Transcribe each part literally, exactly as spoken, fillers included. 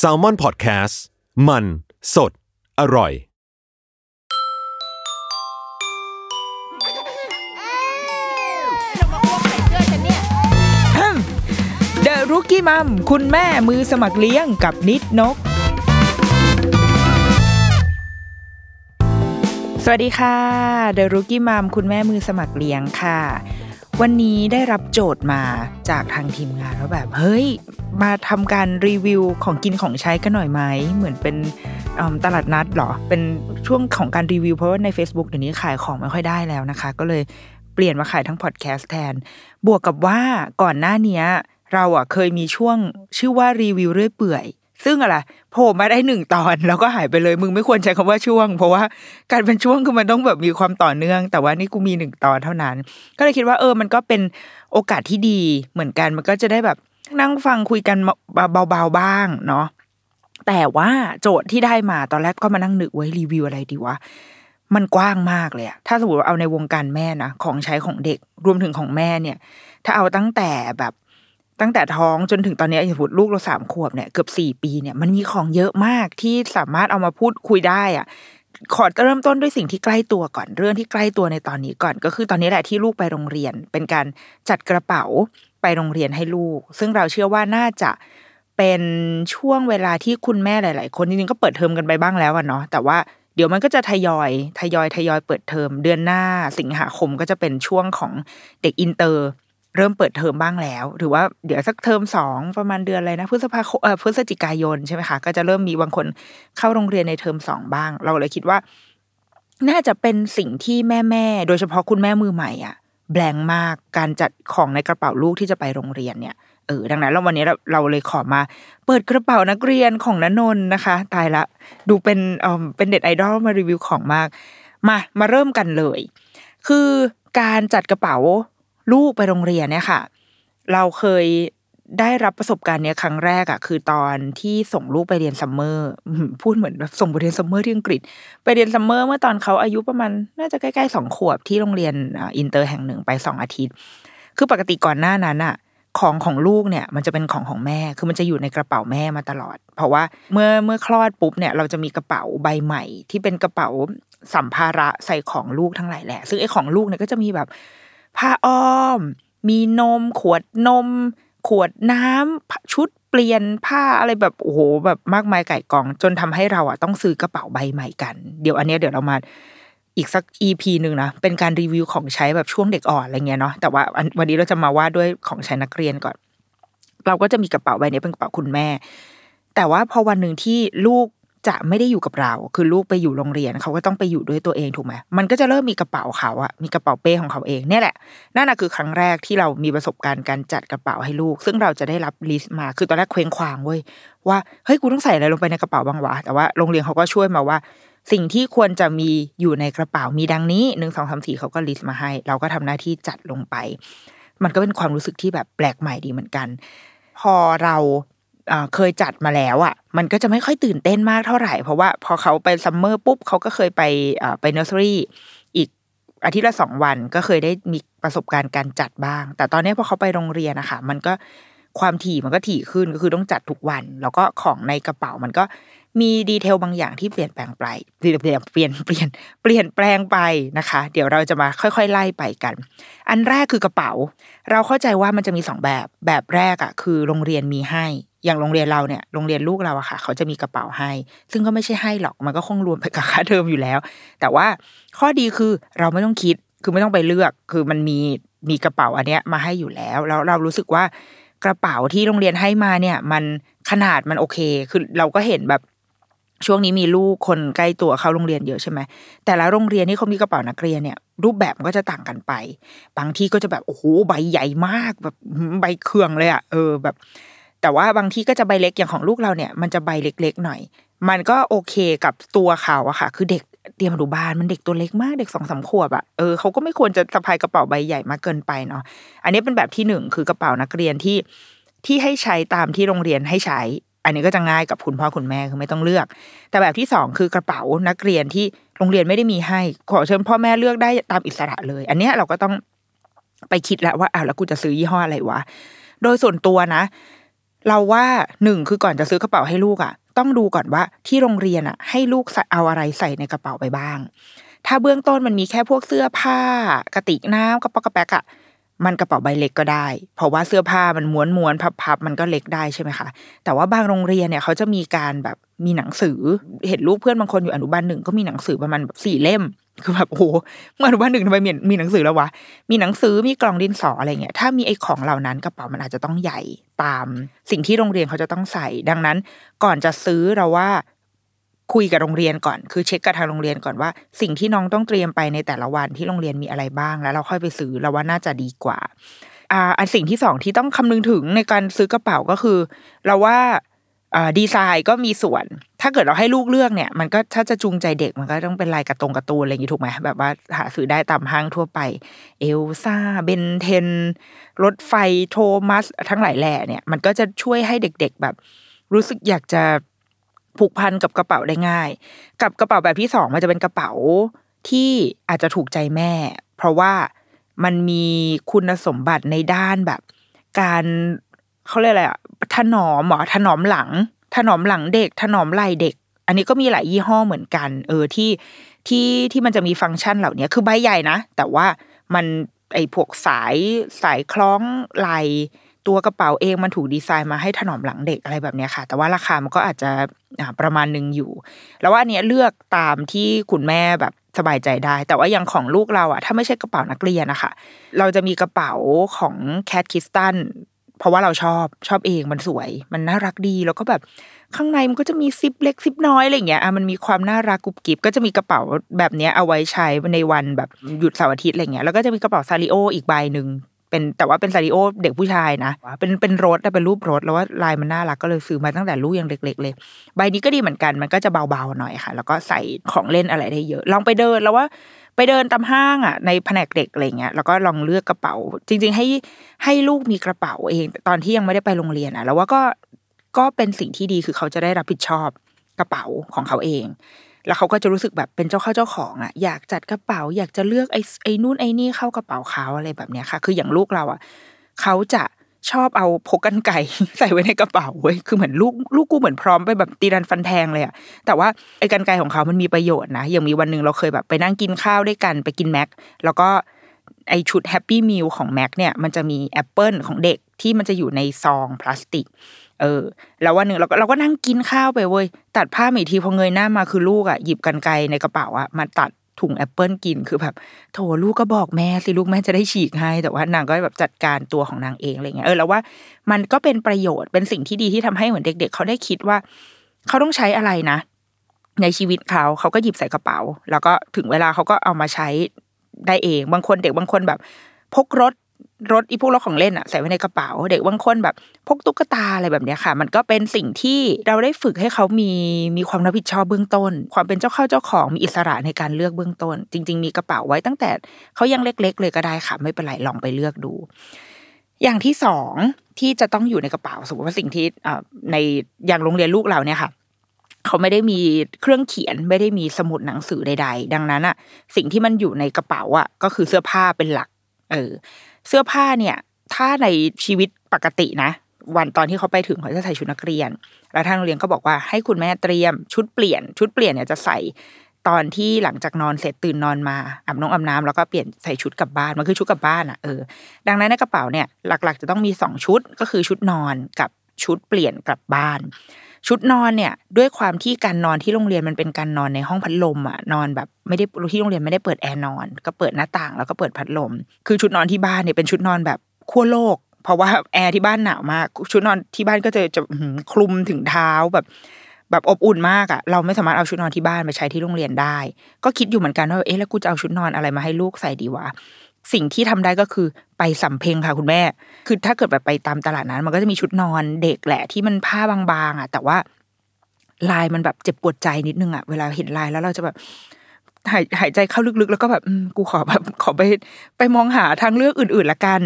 Salmon Podcast มันสดอร่อยเดอะรุกี้มัมคุณแม่มือสมัครเลี้ยงกับนิดนกสวัสดีค่ะเดอะรุกี้มัมคุณแม่มือสมัครเลี้ยงค่ะวันนี้ได้รับโจทย์มาจากทางทีมงานว่าแบบเฮ้ยมาทำการรีวิวของกินของใช้กันหน่อยไหมเหมือนเป็นตลาดนัดหรอเป็นช่วงของการรีวิวเพราะว่าใน Facebook เดี๋ยวนี้ขายของไม่ค่อยได้แล้วนะคะก็เลยเปลี่ยนมาขายทั้งพอดแคสต์แทนบวกกับว่าก่อนหน้านี้เราอ่ะเคยมีช่วงชื่อว่ารีวิวเรื่อยเปื่อยซึ่งอะไรโผล่มาได้หนึ่งตอนแล้วก็หายไปเลยมึงไม่ควรใช้คำว่าช่วงเพราะว่าการเป็นช่วงคือมันต้องแบบมีความต่อเนื่องแต่ว่านี่กูมีหนึ่งตอนเท่านั้นก็เลยคิดว่าเออมันก็เป็นโอกาสที่ดีเหมือนกันมันก็จะได้แบบนั่งฟังคุยกันเบาๆบ้างเนาะแต่ว่าโจทย์ที่ได้มาตอนแรกก็มานั่งนึกไว้รีวิวอะไรดีวะมันกว้างมากเลยอะถ้าสมมติว่าเอาในวงการแม่นะของใช้ของเด็กรวมถึงของแม่เนี่ยถ้าเอาตั้งแต่แบบตั้งแต่ท้องจนถึงตอนนี้สมมติลูกเราสามขวบเนี่ยเกือบสี่ปีเนี่ยมันมีของเยอะมากที่สามารถเอามาพูดคุยได้อ่ะขอเริ่มต้นด้วยสิ่งที่ใกล้ตัวก่อนเรื่องที่ใกล้ตัวในตอนนี้ก่อนก็คือตอนนี้แหละที่ลูกไปโรงเรียนเป็นการจัดกระเป๋าไปโรงเรียนให้ลูกซึ่งเราเชื่อว่าน่าจะเป็นช่วงเวลาที่คุณแม่หลายๆคนจริงๆก็เปิดเทอมกันไปบ้างแล้วอ่ะเนาะแต่ว่าเดี๋ยวมันก็จะทยอยทยอยทยอยเปิดเทอมเดือนหน้าสิงหาคมก็จะเป็นช่วงของเด็กอินเตอร์เริ่มเปิดเทอมบ้างแล้วหรือว่าเดี๋ยวสักเทอมสองประมาณเดือนอะไรนะพฤษภาคมเอ่อพฤศจิกายนใช่ไหมคะก็จะเริ่มมีบางคนเข้าโรงเรียนในเทอมสองบ้างเราเลยคิดว่าน่าจะเป็นสิ่งที่แม่ๆโดยเฉพาะคุณแม่มือใหม่อ่ะแบลงมากการจัดของในกระเป๋าลูกที่จะไปโรงเรียนเนี่ยเออดังนั้นแล้ววันนี้เราเราเลยขอมาเปิดกระเป๋านักเรียนของณนนท์นะคะตายละดูเป็นเอ่อเป็นเด็ดไอดอลมารีวิวของมากมามาเริ่มกันเลยคือการจัดกระเป๋าลูกไปโรงเรียนเนี่ยค่ะเราเคยได้รับประสบการณ์เนี้ยครั้งแรกอ่ะคือตอนที่ส่งลูกไปเรียนซัมเมอร์พูดเหมือนส่งไปเรียนซัมเมอร์ที่อังกฤษไปเรียนซัมเมอร์เมื่อตอนเขาอายุประมาณน่าจะใกล้ๆสองขวบที่โรงเรียนอินเตอร์แห่งหนึ่งไปสองอาทิตย์คือปกติก่อนหน้านั้นอ่ะของของลูกเนี่ยมันจะเป็นของของแม่คือมันจะอยู่ในกระเป๋าแม่มาตลอดเพราะว่าเมื่อเมื่อคลอดปุ๊บเนี่ยเราจะมีกระเป๋าใบใหม่ที่เป็นกระเป๋าสัมภาระใส่ของลูกทั้งหลายแหละซึ่งไอ้ของลูกเนี่ยก็จะมีแบบผ้าอ้อมมีนมขวดนมขวดน้ำชุดเปลี่ยนผ้าอะไรแบบโอ้โหแบบมากมายไก่กองจนทำให้เราอ่ะต้องซื้อกระเป๋าใบใหม่กันเดี๋ยวอันนี้เดี๋ยวเรามาอีกสัก อี พี นึงนะเป็นการรีวิวของใช้แบบช่วงเด็กอ่อนอะไรเงี้ยเนาะแต่ว่าวันนี้เราจะมาว่าด้วยของใช้นักเรียนก่อนเราก็จะมีกระเป๋าใบนี้เป็นกระเป๋าคุณแม่แต่ว่าพอวันนึงที่ลูกจะไม่ได้อยู่กับเราคือลูกไปอยู่โรงเรียนเขาก็ต้องไปอยู่ด้วยตัวเองถูกไหมมันก็จะเริ่มมีกระเป๋าเขาอะมีกระเป๋าเป้ของเขาเองเนี่ยแหละนั่นน่ะคือครั้งแรกที่เรามีประสบการณ์การจัดกระเป๋าให้ลูกซึ่งเราจะได้รับลิสต์มาคือตอนแรกเคว้งคว้างเว้ยว่าเฮ้ยกูต้องใส่อะไรลงไปในกระเป๋าบ้างวะแต่ว่าโรงเรียนเขาก็ช่วยมาว่าสิ่งที่ควรจะมีอยู่ในกระเป๋ามีดังนี้หนึ่ง สอง สาม สี่เขาก็ลิสต์มาให้เราก็ทำหน้าที่จัดลงไปมันก็เป็นความรู้สึกที่แบบแปลกใหม่ดีเหมือนกันพอเราเคยจัดมาแล้วอ่ะมันก็จะไม่ค่อยตื่นเต้นมากเท่าไหร่เพราะว่าพอเขาไปซัมเมอร์ปุ๊บเขาก็เคยไปไปเนอร์เซอรี่อีกอาทิตย์ละสองวันก็เคยได้มีประสบการณ์การจัดบ้างแต่ตอนนี้พอเขาไปโรงเรียนนะคะมันก็ความถี่มันก็ถี่ขึ้นก็คือต้องจัดทุกวันแล้วก็ของในกระเป๋ามันก็มีดีเทลบางอย่างที่เปลี่ยนแปลงไปเปลี่ยนเปลี่ยนเปลี่ยนเปลี่ยนเปลี่ยนแปลงไปนะคะเดี๋ยวเราจะมาค่อยๆไล่ไปกันอันแรกคือกระเป๋าเราเข้าใจว่ามันจะมีสองแบบแบบแรกอ่ะคือโรงเรียนมีให้อย่างโรงเรียนเราเนี่ยโรงเรียนลูกเราอะค่ะเขาจะมีกระเป๋าให้ซึ่งก็ไม่ใช่ให้หรอกมันก็คงรวมไปกับค่าเทอมอยู่แล้วแต่ว่าข้อดีคือเราไม่ต้องคิดคือไม่ต้องไปเลือกคือมันมีมีกระเป๋าอันเนี้ยมาให้อยู่แล้วแล้วเรารู้สึกว่ากระเป๋าที่โรงเรียนให้มาเนี่ยมันขนาดมันโอเคคือเราก็เห็นแบบช่วงนี้มีลูกคนใกล้ตัวเข้าโรงเรียนเยอะใช่ไหมแต่ละโรงเรียนที่เขามีกระเป๋านักเรียนเนี่ยรูปแบบมันก็จะต่างกันไปบางที่ก็จะแบบโอ้โหใบใหญ่มากแบบใบเครื่องเลยอะเออแบบแต่ว่าบางทีก็จะใบเล็กอย่างของลูกเราเนี่ยมันจะใบเล็กๆหน่อยมันก็โอเคกับตัวเขาอะค่ะคือเด็กเตรียมอนุบาลมันเด็กตัวเล็กมากเด็ก สองถึงสาม ขวบอะเออเขาก็ไม่ควรจะสะพายกระเป๋าใบใหญ่มากเกินไปเนาะอันนี้เป็นแบบที่หนึ่งคือกระเป๋านักเรียนที่ที่ให้ใช้ตามที่โรงเรียนให้ใช้อันนี้ก็จะง่ายกับคุณพ่อคุณแม่คือไม่ต้องเลือกแต่แบบที่สองคือกระเป๋านักเรียนที่โรงเรียนไม่ได้มีให้ขอเชิญพ่อแม่เลือกได้ตามอิสระเลยอันนี้เราก็ต้องไปคิดแล้วว่าอ้าวแล้วกูจะซื้อยี่ห้ออะไรวะโดยส่วนตัวนะ เราว่าหนึ่งคือก่อนจะซื้อกระเป๋าให้ลูกอ่ะต้องดูก่อนว่าที่โรงเรียนอ่ะให้ลูกเอาอะไรใส่ในกระเป๋าไปบ้างถ้าเบื้องต้นมันมีแค่พวกเสื้อผ้ากระติกน้ำกระเป๋ากระแปกอ่ะมันกระเป๋าใบเล็กก็ได้เพราะว่าเสื้อผ้ามันม้วนๆพับๆมันก็เล็กได้ใช่ไหมคะแต่ว่าบางโรงเรียนเนี่ยเขาจะมีการแบบมีหนังสือเห็นลูกเพื่อนบางคนอยู่อนุบาลหนึ่งก็มีหนังสือประมาณแบบสี่เล่มคือแบบโอ้โหอนุบาลหนึ่งทำไมมีหนังสือแล้ววะมีหนังสือมีกล่องดินสออะไรเงี้ยถ้ามีไอ้ของเหล่านั้นกระเป๋ามันอาจจะต้องใหญ่ตามสิ่งที่โรงเรียนเขาจะต้องใส่ดังนั้นก่อนจะซื้อเราว่าคุยกับโรงเรียนก่อนคือเช็คกับทางโรงเรียนก่อนว่าสิ่งที่น้องต้องเตรียมไปในแต่ละวันที่โรงเรียนมีอะไรบ้างแล้วเราค่อยไปซื้อเราว่าน่าจะดีกว่าอ่าอันสิ่งที่สองที่ต้องคำนึงถึงในการซื้อกระเป๋าก็คือเราว่าอ่าดีไซน์ก็มีส่วนถ้าเกิดเราให้ลูกเลือกเนี่ยมันก็ถ้าจะจูงใจเด็กมันก็ต้องเป็นลายการ์ตูนการ์ตูนอะไรอย่างงี้ถูกไหมแบบว่าหาซื้อได้ตามห้างทั่วไปเอลซ่าเบนเทนรถไฟโทมัสทั้งหลายแหล่เนี่ยมันก็จะช่วยให้เด็กๆแบบรู้สึกอยากจะผูกพันกับกระเป๋าได้ง่ายกับกระเป๋าแบบที่สองมันจะเป็นกระเป๋าที่อาจจะถูกใจแม่เพราะว่ามันมีคุณสมบัติในด้านแบบการเขาเรียกอะไรอ่ะถนอมหรอถนอมหลังถนอมหลังเด็กถนอมไหล่เด็กอันนี้ก็มีหลายยี่ห้อเหมือนกันเออที่ที่ที่มันจะมีฟังก์ชันเหล่านี้คือใบใหญ่นะแต่ว่ามันไอ้พวกสายสายคล้องไหล่ตัวกระเป๋าเองมันถูกดีไซน์มาให้ถนอมหลังเด็กอะไรแบบนี้ค่ะแต่ว่าราคามันก็อาจจะประมาณนึงอยู่แล้วว่าอันเนี้ยเลือกตามที่คุณแม่แบบสบายใจได้แต่ว่าอย่างของลูกเราอ่ะถ้าไม่ใช่กระเป๋านักเรียนนะคะเราจะมีกระเป๋าของ Cat Kristen เพราะว่าเราชอบชอบเองมันสวยมันน่ารักดีแล้วก็แบบข้างในมันก็จะมีซิปเล็กซิปน้อยอะไรอย่างเงี้ยอ่ะมันมีความน่ารักกุบกิบก็จะมีกระเป๋าแบบเนี้ยเอาไว้ใช้ในวันแบบหยุดเสาร์อาทิตย์อะไรเงี้ยแล้วก็จะมีกระเป๋าซาริโออีกใบนึงเป็นแต่ว่าเป็นซาริโอเด็กผู้ชายนะเป็นเป็นรถแต่เป็นรูปรถแล้วว่าลายมันน่ารักก็เลยซื้อมาตั้งแต่ลูกยังเล็กๆเลยใบนี้ก็ดีเหมือนกันมันก็จะเบาๆหน่อยค่ะแล้วก็ใส่ของเล่นอะไรได้เยอะลองไปเดินแล้วว่าไปเดินตามห้างอ่ะในแผนกเด็กอะไรเงี้ยแล้วก็ลองเลือกกระเป๋าจริงๆให้ให้ลูกมีกระเป๋าเองตอนที่ยังไม่ได้ไปโรงเรียนอ่ะแล้วว่าก็ก็เป็นสิ่งที่ดีคือเขาจะได้รับผิดชอบกระเป๋าของเขาเองแล้วเขาก็จะรู้สึกแบบเป็นเจ้าเข้าเจ้าของอ่ะอยากจัดกระเป๋าอยากจะเลือกไอ้ไอ้นู่นไอ้นี่เข้ากระเป๋าเขาอะไรแบบเนี้ยค่ะคืออย่างลูกเราอ่ะเขาจะชอบเอาพกกรรไกรใส่ไว้ในกระเป๋าเว้ยคือเหมือนลูกลูกกูเหมือนพร้อมไปแบบตีรันฟันแทงเลยอ่ะแต่ว่าไอ้กรรไกรของเขามันมีประโยชน์นะอย่างมีวันนึงเราเคยแบบไปนั่งกินข้าวด้วยกันไปกินแม็กแล้วก็ไอ้ชุดแฮปปี้มิลของแม็กเนี่ยมันจะมีแอปเปิ้ลของเด็กที่มันจะอยู่ในซองพลาสติกเออแล้ววันหนึ่งเราก็เราก็นั่งกินข้าวไปเว้ยตัดผ้าอีกทีพอเงยหน้ามาคือลูกอ่ะหยิบกรรไกรในกระเป๋าอ่ะมาตัดถุงแอปเปิ้ลกินคือแบบโถลูกก็บอกแม่สิลูกแม่จะได้ฉีกให้แต่ว่านางก็แบบจัดการตัวของนางเองอะไรเงี้ยเออแล้วว่ามันก็เป็นประโยชน์เป็นสิ่งที่ดีที่ทำให้เหมือนเด็กๆ เ, เขาได้คิดว่าเขาต้องใช้อะไรนะในชีวิตเขาเขาก็หยิบใส่กระเป๋าแล้วก็ถึงเวลาเขาก็เอามาใช้ได้เองบางคนเด็กบางคนแบบพกรถรถอีพวกรถของเล่นอ่ะใส่ไว้ในกระเป๋าเด็กบางคนแบบพกตุ๊กตาอะไรแบบเนี้ยค่ะมันก็เป็นสิ่งที่เราได้ฝึกให้เขามีมีความรับผิดชอบเบื้องต้นความเป็นเจ้าเข้าเจ้าของมีอิสระในการเลือกเบื้องต้นจริงๆมีกระเป๋าไว้ตั้งแต่เขายังเล็กๆเลยก็ได้ค่ะไม่เป็นไรลองไปเลือกดูอย่างที่สองที่จะต้องอยู่ในกระเป๋าสมมติว่าสิ่งที่ในอย่างโรงเรียนลูกเราเนี่ยค่ะเขาไม่ได้มีเครื่องเขียนไม่ได้มีสมุดหนังสือใดๆดังนั้นอ่ะสิ่งที่มันอยู่ในกระเป๋าอ่ะก็คือเสื้อผ้าเป็นหลักเออเสื้อผ้าเนี่ยถ้าในชีวิตปกตินะวันตอนที่เขาไปถึงเขาจะใส่ชุดนักเรียนแล้วทางโรงเรียนก็บอกว่าให้คุณแม่เตรียมชุดเปลี่ยนชุดเปลี่ยนเนี่ยจะใส่ตอนที่หลังจากนอนเสร็จตื่นนอนมาอาบน้ำอาบน้ำแล้วก็เปลี่ยนใส่ชุดกลับบ้านมันคือชุดกลับบ้านอ่ะเออดังนั้นในกระเป๋าเนี่ยหลักๆจะต้องมีสองชุดก็คือชุดนอนกับชุดเปลี่ยนกลับบ้านชุดนอนเนี่ยด้วยความที่การนอนที่โรงเรียนมันเป็นการนอนในห้องพัดลมอ่ะนอนแบบไม่ได้ที่โรงเรียนไม่ได้เปิดแอร์นอนก็เปิดหน้าต่างแล้วก็เปิดพัดลมคือชุดนอนที่บ้านเนี่ยเป็นชุดนอนแบบขั้วโลกเพราะว่าแอร์ที่บ้านหนาวมากชุดนอนที่บ้านก็จะจะคลุมถึงเท้าแบบแบบอบอุ่นมากอ่ะเราไม่สามารถเอาชุดนอนที่บ้านไปใช้ที่โรงเรียนได้ก็คิดอยู่เหมือนกันว่าเอ๊ะแล้วกูจะเอาชุดนอนอะไรมาให้ลูกใส่ดีวะสิ่งที่ทำได้ก็คือไปสำเพ็งค่ะคุณแม่คือถ้าเกิดแบบไปตามตลาดนั้นมันก็จะมีชุดนอนเด็กแหละที่มันผ้าบางๆอ่ะแต่ว่าลายมันแบบเจ็บปวดใจนิดนึงอ่ะเวลาเห็นลายแล้วเราจะแบบหายหายใจเข้าลึกๆแล้วก็แบบกูขอแบบขอไปไปมองหาทางเลือกอื่นๆละกัน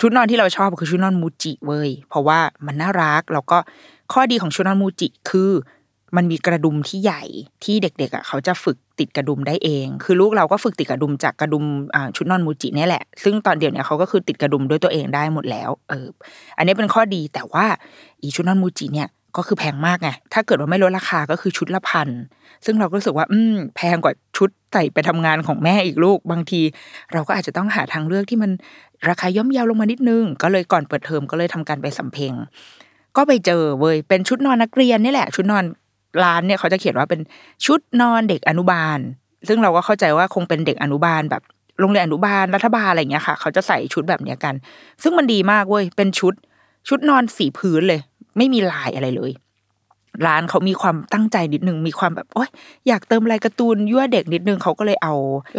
ชุดนอนที่เราชอบคือชุดนอนมูจิเว้ยเพราะว่ามันน่ารักแล้วก็ข้อดีของชุดนอนมูจิคือ มันมีกระดุมที่ใหญ่ที่เด็กๆอ่ะเขาจะฝึกติดกระดุมได้เองคือลูกเราก็ฝึกติดกระดุมจากกระดุมอ่าชุดนอนมูจินี่แหละซึ่งตอนเดี๋ยวนี้เขาก็คือติดกระดุมด้วยตัวเองได้หมดแล้วเอออันนี้เป็นข้อดีแต่ว่าอีชุดนอนมูจิเนี่ยก็คือแพงมากไงถ้าเกิดว่าไม่ลดราคาก็คือชุดละพันซึ่งเราก็รู้สึกว่าอืมแพงกว่าชุดใส่ไปทำงานของแม่อีกลูกบางทีเราก็อาจจะต้องหาทางเลือกที่มันราคาย่อมเยาลงมานิดนึงก็เลยก่อนเปิดเทอมก็เลยทำการไปสำเพ็งก็ไปเจอเว้ยเป็นชุดนอนนักเรียนนี่แหละชุดนอนร้านเนี่ยเขาจะเขียนว่าเป็นชุดนอนเด็กอนุบาลซึ่งเราก็เข้าใจว่าคงเป็นเด็กอนุบาลแบบโรงเรียนอนุบาลรัฐบาลอะไรอย่างเงี้ยค่ะเขาจะใส่ชุดแบบเนี้ยกันซึ่งมันดีมากเว้ยเป็นชุดชุดนอนสีพื้นเลยไม่มีลายอะไรเลยร้านเขามีความตั้งใจนิดนึงมีความแบบโอ๊ยอยากเติมลายการ์ตูนยั่วเด็กนิดนึงเขาก็เลยเอา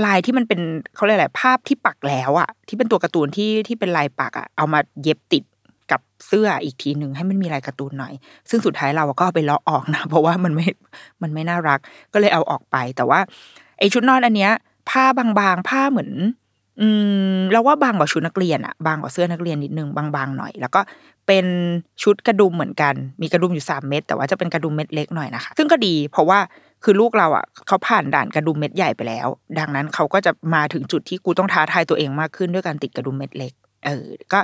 ลายที่มันเป็นเขาเรียกอะไรภาพที่ปักแล้วอ่ะที่เป็นตัวการ์ตูนที่ที่เป็นลายปักอ่ะเอามาเย็บติดกับเสื้ออีกทีนึงให้มันมีลายการ์ตูนหน่อยซึ่งสุดท้ายเราก็เอาไปเลาะออกนะเพราะว่ามันไม่มันไม่น่ารักก็เลยเอาออกไปแต่ว่าไอ้ชุดนอนอันเนี้ยผ้าบางๆผ้าเหมือนอืมเราว่าบางกว่าชุดนักเรียนอ่ะบางกว่าเสื้อนักเรียนนิดนึงบางๆหน่อยแล้วก็เป็นชุดกระดุมเหมือนกันมีกระดุมอยู่สามเม็ดแต่ว่าจะเป็นกระดุมเม็ดเล็กหน่อยนะคะซึ่งก็ดีเพราะว่าคือลูกเราอ่ะเขาผ่านด่านกระดุมเม็ดใหญ่ไปแล้วดังนั้นเขาก็จะมาถึงจุดที่กูต้องท้าทายตัวเองมากขึ้นด้วยการติดกระดุมเม็ดเล็กเออก็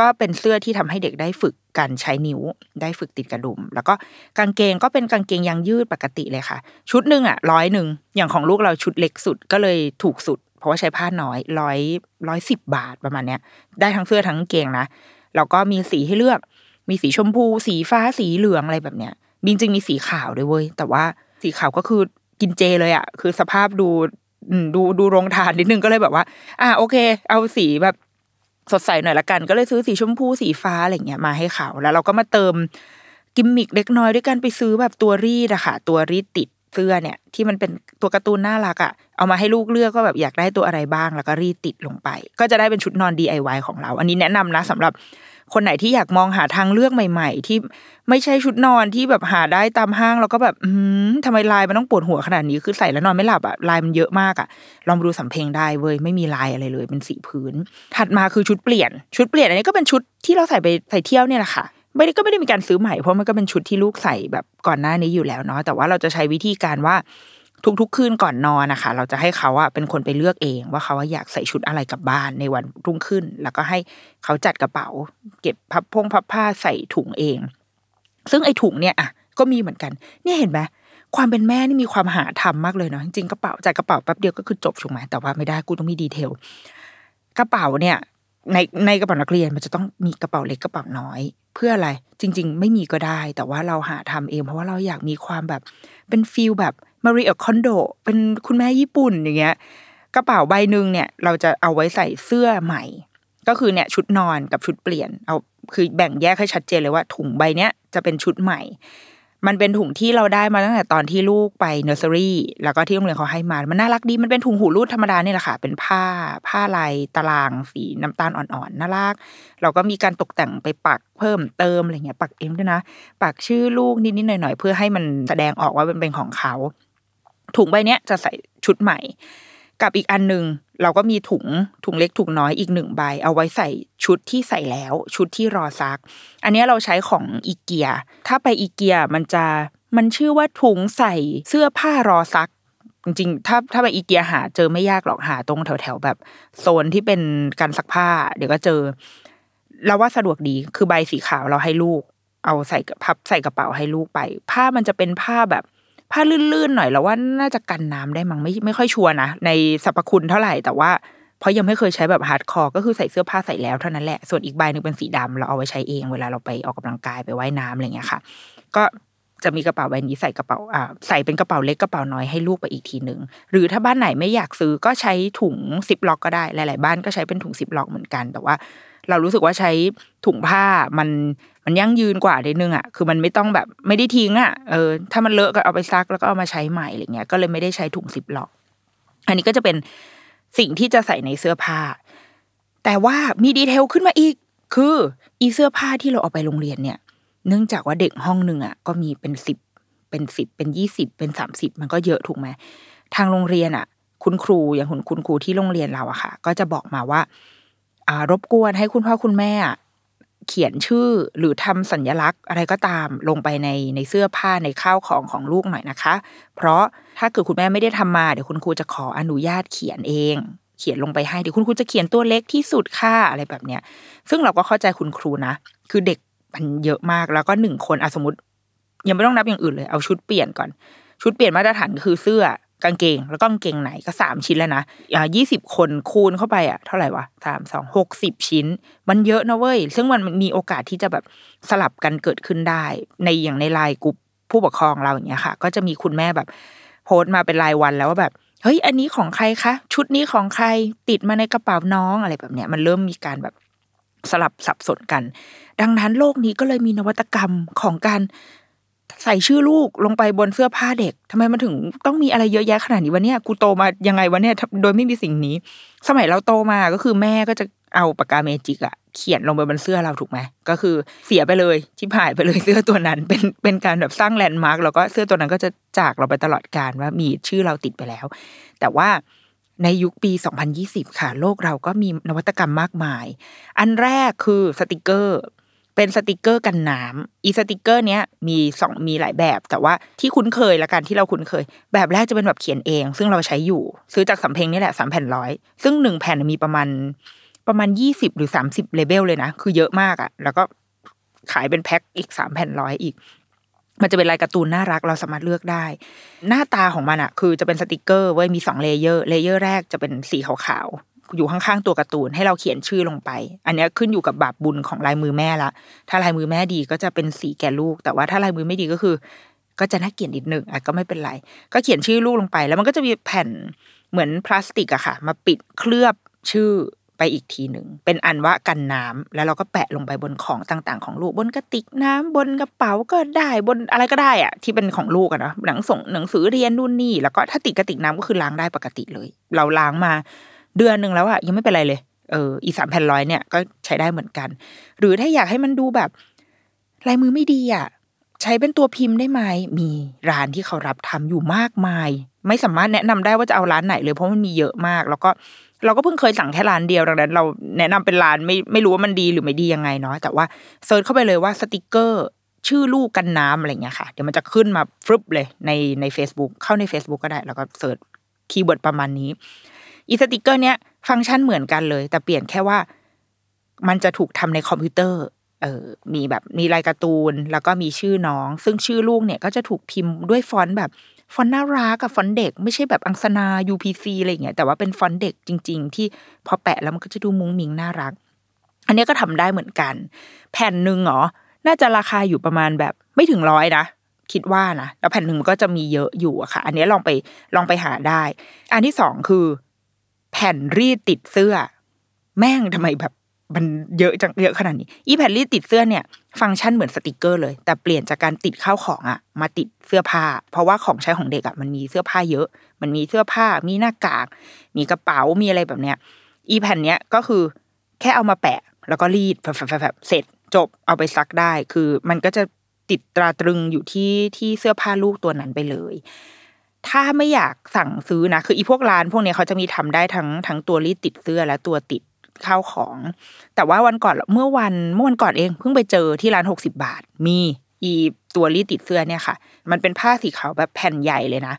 ก็เป็นเสื้อที่ทำให้เด็กได้ฝึกการใช้นิ้วได้ฝึกติดกระดุมแล้วก็กางเกงก็เป็นกางเกงยางยืดปกติเลยค่ะชุดนึงอ่ะร้อยหนึ่งอย่างของลูกเราชุดเล็กสุดก็เลยถูกสุดเพราะว่าใช้ผ้าน้อยร้อยร้อยสิบบาทประมาณเนี้ยได้ทั้งเสื้อทั้งกางเกงนะแล้วก็มีสีให้เลือกมีสีชมพูสีฟ้าสีเหลืองอะไรแบบเนี้ยจริงๆมีสีขาวด้วยเว้ยแต่ว่าสีขาวก็คือกินเจเลยอ่ะคือสภาพดูดูดูโรงทานนิดนึงก็เลยแบบว่าอ่ะโอเคเอาสีแบบสดใสหน่อยละกันก็เลยซื้อสีชมพูสีฟ้าอะไรเงี้ยมาให้เขาแล้วเราก็มาเติมกิมมิกเล็กน้อยด้วยกันไปซื้อแบบตัวรีดอะค่ะตัวรีดติดเสื้อเนี่ยที่มันเป็นตัวการ์ตูนน่ารักอะเอามาให้ลูกเลือกก็แบบอยากได้ตัวอะไรบ้างแล้วก็รีดติดลงไปก็จะได้เป็นชุดนอน ดี ไอ วาย ของเราอันนี้แนะนำนะสำหรับคนไหนที่อยากมองหาทางเลือกใหม่ๆที่ไม่ใช่ชุดนอนที่แบบหาได้ตามห้างแล้วก็แบบอืมทำไมลายมันต้องปวดหัวขนาดนี้คือใส่แล้วนอนไม่หลับอ่ะลายมันเยอะมากอ่ะลองมาดูสำเพ็งได้เว้ยไม่มีลายอะไรเลยเป็นสีพื้นถัดมาคือชุดเปลี่ยนชุดเปลี่ยนอันนี้ก็เป็นชุดที่เราใส่ไปใส่เที่ยวเนี่ยแหละค่ะไม่ได้ก็ไม่ได้มีการซื้อใหม่เพราะมันก็เป็นชุดที่ลูกใส่แบบก่อนหน้านี้อยู่แล้วเนาะแต่ว่าเราจะใช้วิธีการว่าทุกๆคืนก่อนนอนนะคะเราจะให้เขาอ่ะเป็นคนไปเลือกเองว่าเขาอยากใส่ชุดอะไรกลับบ้านในวันรุ่งขึ้นแล้วก็ให้เขาจัดกระเป๋าเก็บพับพงพับผ้าใส่ถุงเองซึ่งไอ้ถุงเนี่ยอ่ะก็มีเหมือนกันเนี่ยเห็นไหมความเป็นแม่นี่มีความหาทำมากเลยเนาะจริงๆกระเป๋าจัดกระเป๋าแป๊บเดียวก็คือจบถูกไหมแต่ว่าไม่ได้กูต้องมีดีเทลกระเป๋าเนี่ยในในกระเป๋านักเรียนมันจะต้องมีกระเป๋าเล็กกระเป๋าน้อยเพื่ออะไรจริงๆไม่มีก็ได้แต่ว่าเราหาทำเองเพราะว่าเราอยากมีความแบบเป็นฟีลแบบมารีเอลคอนโดเป็นคุณแม่ญี่ปุ่นอย่างเงี้ยกระเป๋าใบนึงเนี่ยเราจะเอาไว้ใส่เสื้อใหม่ก็คือเนี่ยชุดนอนกับชุดเปลี่ยนเอาคือแบ่งแยกให้ชัดเจนเลยว่าถุงใบเนี้ยจะเป็นชุดใหม่มันเป็นถุงที่เราได้มาตั้งแต่ตอนที่ลูกไปเนอร์เซอรี่แล้วก็ที่โรงเรียนเขาให้มามันน่ารักดีมันเป็นถุงหูรูดธรรมดาเนี่ยแหละค่ะเป็นผ้าผ้าลายตารางสีน้ำตาลอ่อนๆน่ารักเราก็มีการตกแต่งไปปักเพิ่มเติมอะไรเงี้ยปักเองด้วยนะปักชื่อลูกนิดๆหน่อยๆเพื่อให้มันแสดงออกว่ามันเป็นของเขาถุงใบเนี้ยจะใส่ชุดใหม่กับอีกอันนึงเราก็มีถุงถุงเล็กถุงน้อยอีกหนึ่งใบเอาไว้ใส่ชุดที่ใส่แล้วชุดที่รอซักอันนี้เราใช้ของอีเกียถ้าไปอีเกียมันจะมันชื่อว่าถุงใส่เสื้อผ้ารอซักจริงๆถ้าถ้าไปอีเกียหาเจอไม่ยากหรอกหาตรงแถวๆแบบโซนที่เป็นการซักผ้าเดี๋ยวก็เจอเราว่าสะดวกดีคือใบสีขาวเราให้ลูกเอาใส่พับใส่กระเป๋าให้ลูกไปผ้ามันจะเป็นผ้าแบบผ้าลื่นๆหน่อยแล้วว่าน่าจะกันน้ำได้มั้งไม่ไม่ค่อยชัวร์นะในสรรพคุณเท่าไหร่แต่ว่าเพราะยังไม่เคยใช้แบบฮาร์ดคอร์ก็คือใส่เสื้อผ้าใส่แล้วเท่านั้นแหละส่วนอีกใบนึงเป็นสีดำเราเอาไว้ใช้เองเวลาเราไปออกกำลังกายไปว่ายน้ำอะไรเงี้ยค่ะก็จะมีกระเป๋าใบนี้ใส่กระเป๋าอ่าใส่เป็นกระเป๋าเล็กกระเป๋าน้อยให้ลูกไปอีกทีนึงหรือถ้าบ้านไหนไม่อยากซื้อก็ใช้ถุงซิปล็อกก็ได้หลายๆบ้านก็ใช้เป็นถุงซิปล็อกเหมือนกันแต่ว่าเรารู้สึกว่าใช้ถุงผ้ามันมันยั่งยืนกว่านิดนึงอ่ะคือมันไม่ต้องแบบไม่ได้ทิ้งอ่ะเออถ้ามันเลอะก็เอาไปซักแล้วก็เอามาใช้ใหม่อะไรเงี้ยก็เลยไม่ได้ใช้ถุงซิปล็อกอันนี้ก็จะเป็นสิ่งที่จะใส่ในเสื้อผ้าแต่ว่ามีดีเทลขึ้นมาอีกคืออีเสื้อผ้าที่เราเอาไปโรงเรียนเนี่ยเนื่องจากว่าเด็กห้องนึงอ่ะก็มีเป็นสิบเป็นสิบเป็นยี่สิบเป็นสามสิบมันก็เยอะถูกไหมทางโรงเรียนอ่ะคุณครูอย่างคุณคุณครูที่โรงเรียนเราอะค่ะก็จะบอกมาว่ารบกวนให้คุณพ่อคุณแม่ เขียนชื่อหรือทำสัญลักษณ์อะไรก็ตามลงไปในในเสื้อผ้าในข้าวของของลูกหน่อยนะคะเพราะถ้าเกิดคุณแม่ไม่ได้ทำมาเดี๋ยวคุณครูจะขออนุญาตเขียนเองเขียนลงไปให้เดี๋ยวคุณครูจะเขียนตัวเล็กที่สุดค่ะอะไรแบบเนี้ยซึ่งเราก็เข้าใจคุณครูนะคือเด็กมันเยอะมากแล้วก็หนึ่งคนอ่ะสมมติยังไม่ต้องนับอย่างอื่นเลยเอาชุดเปลี่ยนก่อนชุดเปลี่ยนมาตรฐานคือเสื้อกางเกงแล้วก็กางเกงไหนก็สามชิ้นแล้วนะอ่ายี่สิบคนคูณเข้าไปอ่ะเท่าไหร่วะสาม สอง หกสิบชิ้นมันเยอะนะเว้ยซึ่งมันมีโอกาสที่จะแบบสลับกันเกิดขึ้นได้ในอย่างในไลน์กลุ่มผู้ปกครองเราอย่างเงี้ยค่ะก็จะมีคุณแม่แบบโพสต์มาเป็นรายวันแล้วว่าแบบเฮ้ยอันนี้ของใครคะชุดนี้ของใครติดมาในกระเป๋าน้องอะไรแบบเนี้ยมันเริ่มมีการแบบสลับสับสนกันดังนั้นโลกนี้ก็เลยมีนวัตกรรมของการใส่ชื่อลูกลงไปบนเสื้อผ้าเด็กทำไมมันถึงต้องมีอะไรเยอะแยะขนาดนี้วะเนี่ยกูโตมายังไงวะเนี่ยโดยไม่มีสิ่งนี้สมัยเราโตมาก็คือแม่ก็จะเอาปากกาเมจิกอะเขียนลงไปบนเสื้อเราถูกไหมก็คือเสียไปเลยชิบหายไปเลยเสื้อตัวนั้นเป็นเป็นการแบบสร้างแลนด์มาร์กแล้วก็เสื้อตัวนั้นก็จะจากเราไปตลอดกาลว่ามีชื่อเราติดไปแล้วแต่ว่าในยุคปีสองพันยี่สิบค่ะโลกเราก็มีนวัตกรรมมากมายอันแรกคือสติกเกอร์เป็นสติกเกอร์กันน้ำอีสติกเกอร์เนี้ยมีสองมีหลายแบบแต่ว่าที่คุ้นเคยละกันที่เราคุ้นเคยแบบแรกจะเป็นแบบเขียนเองซึ่งเราใช้อยู่ซื้อจากสำเพ็งนี่แหละสามแผ่นร้อยซึ่งหนึ่งแผ่นมีประมาณประมาณยี่สิบหรือสามสิบเลเบลเลยนะคือเยอะมากอ่ะแล้วก็ขายเป็นแพ็คอีกสามแผ่นร้อยอีกมันจะเป็นลายการ์ตูนน่ารักเราสามารถเลือกได้หน้าตาของมันอ่ะคือจะเป็นสติกเกอร์เว้ยมีสองเลเยอร์เลเยอร์แรกจะเป็นสีขาวอยู่ข้างๆตัวการ์ตูนให้เราเขียนชื่อลงไปอันนี้ขึ้นอยู่กับบาปบุญของลายมือแม่ละถ้าลายมือแม่ดีก็จะเป็นสีแก่ลูกแต่ว่าถ้าลายมือไม่ดีก็คือก็จะน่าเกลียดนิดนึงอ่ะก็ไม่เป็นไรก็เขียนชื่อลูกลงไปแล้วมันก็จะมีแผ่นเหมือนพลาสติกอะค่ะมาปิดเคลือบชื่อไปอีกทีนึงเป็นอันว่ากันน้ำแล้วเราก็แปะลงไปบนของต่างๆของลูกบนกระติกน้ำบนกระเป๋าก็ได้บนอะไรก็ได้อะที่เป็นของลูกอะเนาะหนังส่งหนังสือเรียนนู่นนี่แล้วก็ถ้าติดกระติกน้ำก็คือล้างได้ปกติเลยเราล้างมาเดือนหนึ่งแล้วอะยังไม่เป็นไรเลยเอออีสามแผ่นร้อยเนี่ยก็ใช้ได้เหมือนกันหรือถ้าอยากให้มันดูแบบลายมือไม่ดีอะใช้เป็นตัวพิมพ์ได้ไหมมีร้านที่เขารับทำอยู่มากมายไม่สามารถแนะนำได้ว่าจะเอาร้านไหนเลยเพราะมันมีเยอะมากแล้วก็เราก็เพิ่งเคยสั่งแค่ร้านเดียวดังนั้นเราแนะนำเป็นร้านไม่ไม่รู้ว่ามันดีหรือไม่ดียังไงเนาะแต่ว่าเซิร์ชเข้าไปเลยว่าสติกเกอร์ชื่อลูกกันน้ำอะไรเงี้ยค่ะเดี๋ยวมันจะขึ้นมาฟลุปเลยในในเฟซบุ๊กเข้าในเฟซบุ๊กก็ได้แล้วก็เซิร์ชคีย์เวิร์ดประมาณนี้อีสติกเกอร์เนี้ยฟังก์ชันเหมือนกันเลยแต่เปลี่ยนแค่ว่ามันจะถูกทำในคอมพิวเตอร์เออมีแบบมีลายการ์ตูนแล้วก็มีชื่อน้องซึ่งชื่อลูกเนี่ยก็จะถูกพิมพ์ด้วยฟอนต์แบบฟอนต์น่ารักกับฟอนต์เด็กไม่ใช่แบบอังสนา ยู พี ซี อะไรอย่างเงี้ยแต่ว่าเป็นฟอนต์เด็กจริงๆที่พอแปะแล้วมันก็จะดูมุ้งมิ้งน่ารักอันนี้ก็ทำได้เหมือนกันแผ่นหนึ่งเหรอน่าจะราคาอยู่ประมาณแบบไม่ถึงร้อยนะคิดว่านะแล้วแผ่นหนึ่งมันก็จะมีเยอะอยู่อะค่ะอันนี้ลองไปลองไปหาได้อันที่สองคือแผ่นรีดติดเสื้อแม่งทำไมแบบมันเยอะจังเยอะขนาดนี้อีแผ่นรีดติดเสื้อเนี่ยฟังก์ชันเหมือนสติกเกอร์เลยแต่เปลี่ยนจากการติดข้าวของอ่ะมาติดเสื้อผ้าเพราะว่าของใช้ของเด็กอ่ะมันมีเสื้อผ้าเยอะมันมีเสื้อผ้ามีหน้ากากมีกระเป๋ามีอะไรแบบเนี้ยอีแผ่นเนี้ยก็คือแค่เอามาแปะแล้วก็รีดแฝบๆเสร็จจบเอาไปซักได้คือมันก็จะติดตราตรึงอยู่ที่ที่เสื้อผ้าลูกตัวนั้นไปเลยถ้าไม่อยากสั่งซื้อนะคืออีพวกร้านพวกเนี้ยเขาจะมีทำได้ทั้งทั้งตัวรีดติดเสื้อและตัวติดข้าวของแต่ว่าวันก่อนเมื่อวันเมื่อวันก่อนเองเพิ่งไปเจอที่ร้านหกสิบบาทมีอีตัวรีดติดเสื้อเนี่ยค่ะมันเป็นผ้าสีขาวแบบแผ่นใหญ่เลยนะ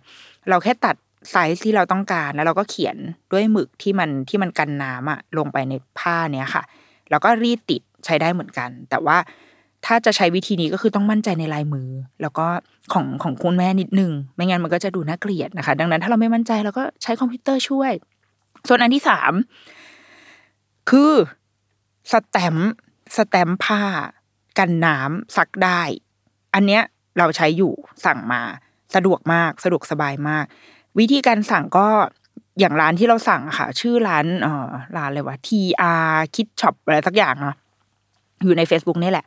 เราแค่ตัดไซส์ที่เราต้องการแล้วเราก็เขียนด้วยหมึกที่มันที่มันกันน้ำอะลงไปในผ้าเนี้ยค่ะแล้วก็รีดติดใช้ได้เหมือนกันแต่ว่าถ้าจะใช้วิธีนี้ก็คือต้องมั่นใจในลายมือแล้วก็ของของคุณแม่นิดนึงไม่งั้นมันก็จะดูน่าเกลียดนะคะดังนั้นถ้าเราไม่มั่นใจเราก็ใช้คอมพิวเตอร์ช่วยส่วนอันที่สามคือสแตมป์สแตมป์ผ้ากันน้ำซักได้อันเนี้ยเราใช้อยู่สั่งมาสะดวกมากสะดวกสบายมากวิธีการสั่งก็อย่างร้านที่เราสั่งค่ะชื่อร้านเอ่อร้านอะไรวะ ที อาร์ Kit Shop อะไรสักอย่างเนาะอยู่ใน Facebook นี่แหละ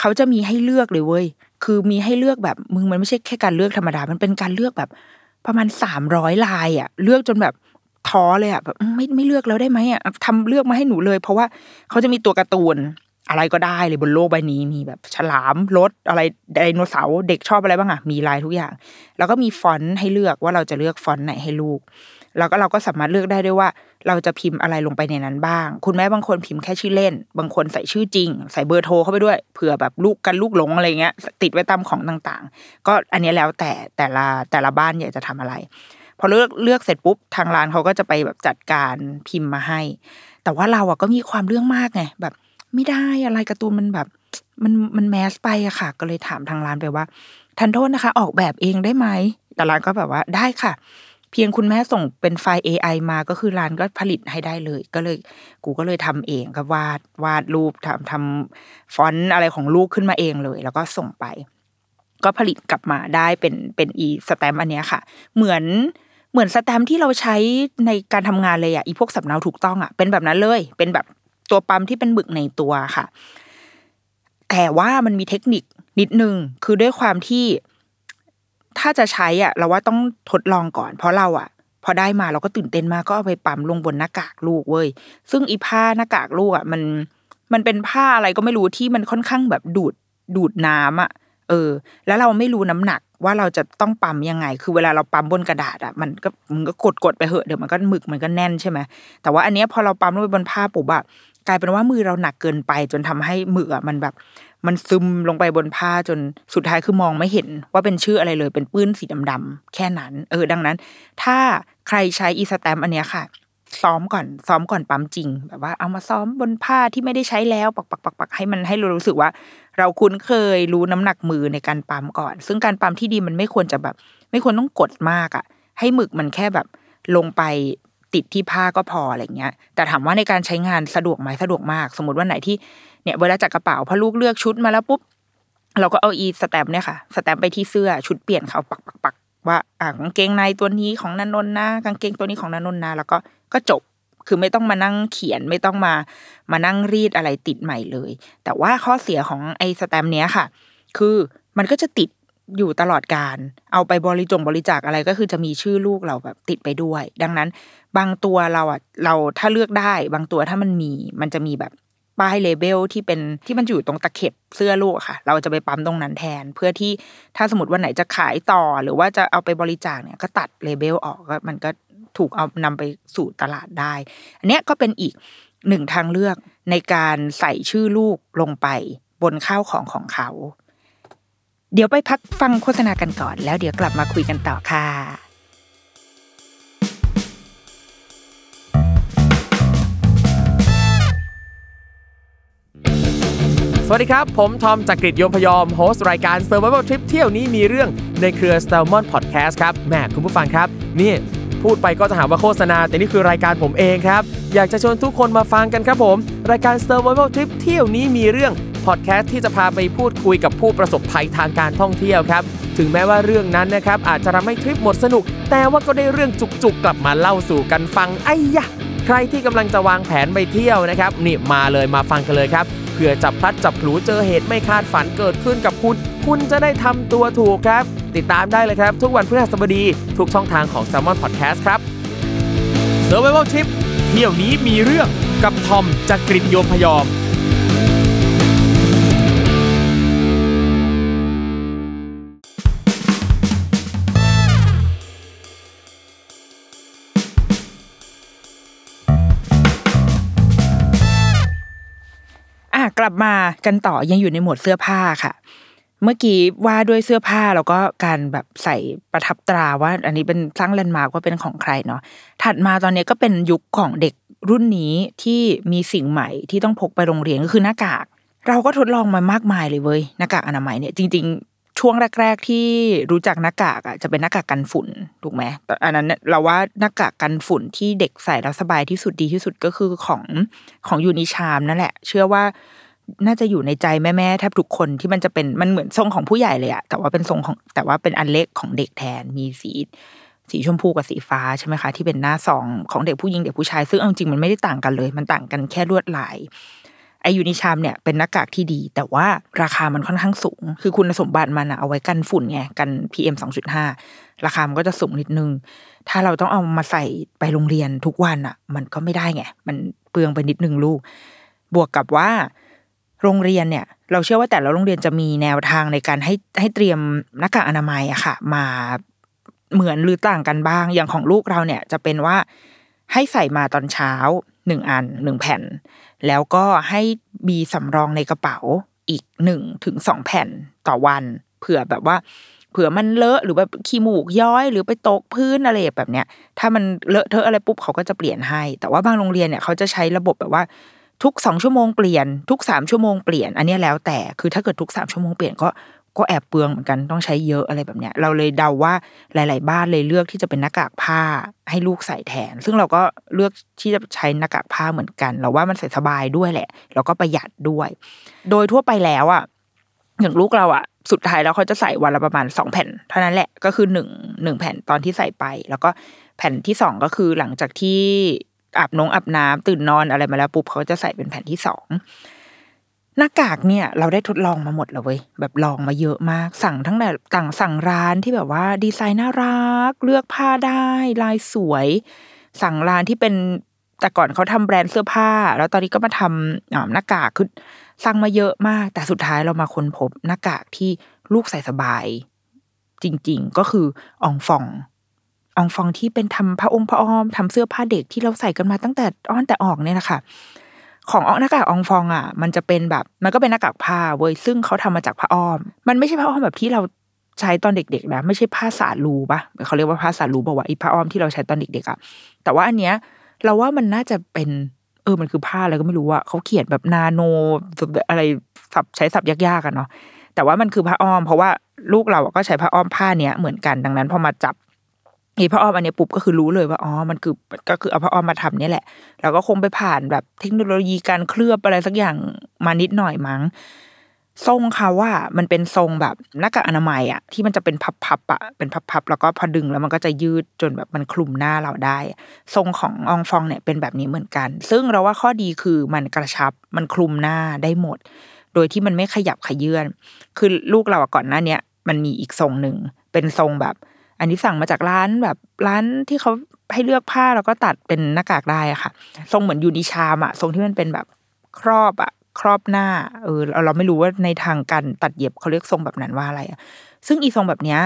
เขาจะมีให้เลือกเลยเว้ยคือมีให้เลือกแบบมึงมันไม่ใช่แค่การเลือกธรรมดามันเป็นการเลือกแบบประมาณสามร้อยลายอ่ะเลือกจนแบบท้อเลยอ่ะแบบไม่ไม่เลือกแล้วได้ไหมอ่ะทำเลือกมาให้หนูเลยเพราะว่าเขาจะมีตัวการ์ตูนอะไรก็ได้เลยบนโลกใบนี้มีแบบฉลามรถอะไรไดโนเสาร์เด็กชอบอะไรบ้างอ่ะมีลายทุกอย่างแล้วก็มีฟอนต์ให้เลือกว่าเราจะเลือกฟอนต์ไหนให้ลูก แล้วก็เราก็สามารถเลือกได้ด้วยว่าเราจะพิมพ์อะไรลงไปในนั้นบ้างคุณแม่บางคนพิมพ์แค่ชื่อเล่นบางคนใส่ชื่อจริงใส่เบอร์โทรเข้าไปด้วยเผื่อแบบลูกกันลูกหลงอะไรเงี้ยติดไว้ตามของต่างๆก็อันนี้แล้วแต่แต่ละแต่ละบ้านอยากจะทำอะไรพอเลือกเลือกเสร็จปุ๊บทางร้านเขาก็จะไปแบบจัดการพิมพ์มาให้แต่ว่าเราอ่ะก็มีความเรื่องมากไงแบบไม่ได้อะไรการ์ตูนมันแบบมันมันแมสไปอะค่ะก็เลยถามทางร้านไปว่าทันโทษนะคะออกแบบเองได้ไหมแต่ร้านก็แบบว่าได้ค่ะเพียงคุณแม่ส่งเป็นไฟล์ เอ ไอ มาก็คือร้านก็ผลิตให้ได้เลยก็เลยกูก็เลยทำเองก็วาดวาดรูปทำทำฟอนต์อะไรของลูกขึ้นมาเองเลยแล้วก็ส่งไปก็ผลิตกลับมาได้เป็นเป็นอีสแตมป์อันเนี้ยค่ะเหมือนเหมือนสแตมป์ที่เราใช้ในการทำงานเลยอ่ะอีพวกสำเนาถูกต้องอ่ะเป็นแบบนั้นเลยเป็นแบบตัวปั๊มที่เป็นบึกในตัวค่ะแต่ว่ามันมีเทคนิคนิดนึงคือด้วยความที่ถ้าจะใช้อ่ะเราว่าต้องทดลองก่อนเพราะเราอ่ะพอได้มาเราก็ตื่นเต้นมากก็เอาไปปั๊มลงบนหน้ากากลูกเว้ยซึ่งอีผ้าหน้ากากลูกอ่ะมันมันเป็นผ้าอะไรก็ไม่รู้ที่มันค่อนข้างแบบดูดดูดน้ำอ่ะเออแล้วเราไม่รู้น้ำหนักว่าเราจะต้องปั๊มยังไงคือเวลาเราปั๊มบนกระดาษอ่ะมันก็มันก็กดกดไปเหอะเดี๋ยวมันก็หมึกมันก็แน่นใช่ไหมแต่ว่าอันเนี้ยพอเราปั๊มลงไปบนผ้าปุ๊บอ่ะกลายเป็นว่ามือเราหนักเกินไปจนทำให้มืออ่ะมันแบบมันซึมลงไปบนผ้าจนสุดท้ายคือมองไม่เห็นว่าเป็นชื่ออะไรเลยเป็นปื้นสีดำๆแค่นั้นเออดังนั้นถ้าใครใช้อีสแตมป์อันเนี้ยค่ะซ้อมก่อนซ้อมก่อนปั๊มจริงแบบว่าเอามาซ้อมบนผ้าที่ไม่ได้ใช้แล้วปักๆๆๆให้มันให้เรารู้สึกว่าเราคุ้นเคยรู้น้ำหนักมือในการปั๊มก่อนซึ่งการปั๊มที่ดีมันไม่ควรจะแบบไม่ควรต้องกดมากอ่ะให้หมึกมันแค่แบบลงไปติดที่ผ้าก็พออะไรเงี้ยแต่ถามว่าในการใช้งานสะดวกไหมสะดวกมากสมมติว่าไหนที่เนี่ยเวลาจากกระเป๋าพอลูกเลือกชุดมาแล้วปุ๊บเราก็เอาอีสแตมป์เนี่ยค่ะสแตมป์ไปที่เสื้อชุดเปลี่ยนเขาปักปักปักว่าอ่ากางเกงในตัวนี้ของนันนนนะกางเกงตัวนี้ของนันนนนะแล้วก็ก็จบคือไม่ต้องมานั่งเขียนไม่ต้องมามานั่งรีดอะไรติดใหม่เลยแต่ว่าข้อเสียของไอ้สแตมป์เนี้ยค่ะคือมันก็จะติดอยู่ตลอดการเอาไปบริจงบริจาคอะไรก็คือจะมีชื่อลูกเราแบบติดไปด้วยดังนั้นบางตัวเราอ่ะเราถ้าเลือกได้บางตัวถ้ามันมีมันจะมีแบบป้ายเลเบลที่เป็นที่มันอยู่ตรงตะเข็บเสื้อลูกค่ะเราจะไปปั๊มตรงนั้นแทนเพื่อที่ถ้าสมมติวันไหนจะขายต่อหรือว่าจะเอาไปบริจาคเนี่ยก็ตัดเลเบลออกก็มันก็ถูกเอานำไปสู่ตลาดได้อันนี้ก็เป็นอีกหนึ่งทางเลือกในการใส่ชื่อลูกลงไปบนข้าวของของเขาเดี๋ยวไปพักฟังโฆษณากันก่อนแล้วเดี๋ยวกลับมาคุยกันต่อค่ะสวัสดีครับผมทอมจักริดยมพยอมโฮสต์รายการ Survival Trip เที่ยวนี้มีเรื่องในเครือ Salmon Podcast ครับแหมคุณผู้ฟังครับนี่พูดไปก็จะหาว่าโฆษณาแต่นี่คือรายการผมเองครับอยากจะชวนทุกคนมาฟังกันครับผมรายการ Survival Trip เที่ยวนี้มีเรื่องพอดแคสต์ที่จะพาไปพูดคุยกับผู้ประสบภัยทางการท่องเที่ยวครับถึงแม้ว่าเรื่องนั้นนะครับอาจจะทำให้ทริปหมดสนุกแต่ว่าก็ได้เรื่องจุกๆกลับมาเล่าสู่กันฟังไอ้ยะใครที่กำลังจะวางแผนไปเที่ยวนะครับนี่มาเลยมาฟังกันเลยครับเผื่อจับพลัดจับผลูเจอเหตุไม่คาดฝันเกิดขึ้นกับคุณคุณจะได้ทำตัวถูกครับติดตามได้เลยครับทุกวันพฤหัสบดีทุกช่องทางของ Salmon Podcast ครับ Survival Trip เที่ยวนี้มีเรื่องกับทอมจักริดโยมพยอมกลับมากันต่อยังอยู่ในหมวดเสื้อผ้าค่ะเมื่อกี้ว่าด้วยเสื้อผ้าแล้วก็การแบบใส่ประทับตราว่าอันนี้เป็นสร้างแลนด์มาร์กว่าเป็นของใครเนาะถัดมาตอนนี้ก็เป็นยุคของเด็กรุ่นนี้ที่มีสิ่งใหม่ที่ต้องพกไปโรงเรียนก็คือหน้ากากเราก็ทดลองมามากมายเลยเว้ยหน้ากากอนามัยเนี่ยจริงๆช่วงแรกๆที่รู้จักหน้ากากอ่ะจะเป็นหน้ากากกันฝุ่นถูกไหมอันนั้นเราว่าหน้ากากกันฝุ่นที่เด็กใส่แล้วสบายที่สุดดีที่สุดก็คือของของยูนิชาร์มนั่นแหละเชื่อว่าน่าจะอยู่ในใจแม่ๆแทบทุกคนที่มันจะเป็นมันเหมือนทรงของผู้ใหญ่เลยอะแต่ว่าเป็นทรงของแต่ว่าเป็นอันเล็กของเด็กแทนมีสีสีชมพูกับสีฟ้าใช่ไหมคะที่เป็นหน้าซองของเด็กผู้หญิงเด็กผู้ชายซึ่งเอาจริงมันไม่ได้ต่างกันเลยมันต่างกันแค่ลวดลายไอยูนิชามเนี่ยเป็นหน้ากากที่ดีแต่ว่าราคามันค่อนข้างสูงคือคุณสมบัติมันอะเอาไว้กันฝุ่นไงกัน พี เอ็ม สองจุดห้า ราคามันก็จะสูงนิดนึงถ้าเราต้องเอามาใส่ไปโรงเรียนทุกวันอะมันก็ไม่ได้ไงมันเปลืองไปนิดนึงลูกบวกกับว่าโรงเรียนเนี่ยเราเชื่อว่าแต่ละโรงเรียนจะมีแนวทางในการให้ให้เตรียมหน้ากากอนามัยอะค่ะมา เหมือนหรือต่างกันบ้างอย่างของลูกเราเนี่ยจะเป็นว่าให้ใส่มาตอนเช้าหนึ่งอันหนึ่งแผ่นแล้วก็ให้มีสำรองในกระเป๋าอีกหนึ่งถึงสองแผ่นต่อวันเผื่อแบบว่าเผื่อมันเลอะหรือแบบขี้มูกย้อยหรือไปตกพื้นอะไรแบบเนี้ยถ้ามันเลอะเทอะอะไรปุ๊บเขาก็จะเปลี่ยนให้แต่ว่าบางโรงเรียนเนี่ยเขาจะใช้ระบบแบบว่าทุกสองชั่วโมงเปลี่ยนทุกสามชั่วโมงเปลี่ยนอันนี้แล้วแต่คือถ้าเกิดทุกสามชั่วโมงเปลี่ยนก็ก็แอบเปลืองเหมือนกันต้องใช้เยอะอะไรแบบเนี้ยเราเลยเดาว่าหลายๆบ้านเลยเลือกที่จะเป็นหน้ากากผ้าให้ลูกใส่แทนซึ่งเราก็เลือกที่จะใช้หน้ากากผ้าเหมือนกันเราว่ามันใส่สบายด้วยแหละแล้วก็ประหยัดด้วยโดยทั่วไปแล้วอ่ะอย่างลูกเราอ่ะสุดท้ายแล้วเขาจะใส่วันละประมาณสองแผ่นเท่านั้นแหละก็คือหนึ่ง หนึ่งแผ่นตอนที่ใส่ไปแล้วก็แผ่นที่สองก็คือหลังจากที่อาบน้องอาบน้ำตื่นนอนอะไรมาแล้วปุ๊บเขาจะใส่เป็นแผ่นที่สองหน้ากากเนี่ยเราได้ทดลองมาหมดแล้วเว้ยแบบลองมาเยอะมากสั่งทั้งแต่ต่างสั่งร้านที่แบบว่าดีไซน์น่ารักเลือกผ้าได้ลายสวยสั่งร้านที่เป็นแต่ก่อนเขาทำแบรนด์เสื้อผ้าแล้วตอนนี้ก็มาทำหน้ากากคือสั่งมาเยอะมากแต่สุดท้ายเรามาค้นพบหน้ากากที่ลูกใส่สบายจริงๆก็คืออองฟองอองฟองที่เป็นทำผ้าอมผ้าอ้อมทำเสื้อผ้าเด็กที่เราใส่กันมาตั้งแต่อ้อนแต่ออกเนี่ยนะคะของหน้ากากอองฟองอ่ะมันจะเป็นแบบมันก็เป็นหน้ากากผ้าเว้ยซึ่งเขาทำมาจากผ้าอ้อมมันไม่ใช่ผ้าอ้อมแบบที่เราใช้ตอนเด็กๆนะไม่ใช่ผ้าสาลูปะเขาเรียกว่าผ้าสาลูบอกว่าไอ้ผ้าอ้อมที่เราใช้ตอนเด็กๆอ่ะแต่ว่าอันเนี้ยเราว่ามันน่าจะเป็นเออมันคือผ้าอะไรก็ไม่รู้อ่ะเขาเขียนแบบนาโนอะไรศัพท์ใช้ศัพท์ยากๆกันเนาะแต่ว่ามันคือผ้าอ้อมเพราะว่าลูกเราก็ใช้ผ้าอ้อมผ้าเนี้ยเหมือนกันดังนั้นพอมาจับอีผ้าอ้อมอันนี้ปุ๊บก็คือรู้เลยว่าอ๋อมันคือก็คือเอาผ้าอ้อมมาทำนี่แหละแล้วก็คงไปผ่านแบบเทคโนโลยีการเคลือบอะไรสักอย่างมานิดหน่อยมั้งทรงเขาว่ามันเป็นทรงแบบหน้ากากอนามัยอ่ะที่มันจะเป็นพับๆอ่ะเป็นพับๆแล้วก็พอดึงแล้วมันก็จะยืดจนแบบมันคลุมหน้าเราได้ทรงของอองฟองเนี่ยเป็นแบบนี้เหมือนกันซึ่งเราว่าข้อดีคือมันกระชับมันคลุมหน้าได้หมดโดยที่มันไม่ขยับขยื่นคือลูกเราก่อนหน้าเนี้ยมันมีอีกทรงนึงเป็นทรงแบบอันนี้สั่งมาจากร้านแบบร้านที่เขาให้เลือกผ้าแล้วก็ตัดเป็นหน้ากากได้อ่ะค่ะทรงเหมือนยูนิชาร์มอ่ะทรงที่มันเป็นแบบครอบอ่ะครอบหน้าเออเราไม่รู้ว่าในทางการตัดเย็บเขาเรียกทรงแบบนั้นว่าอะไรอ่ะซึ่งอีทรงแบบเนี้ย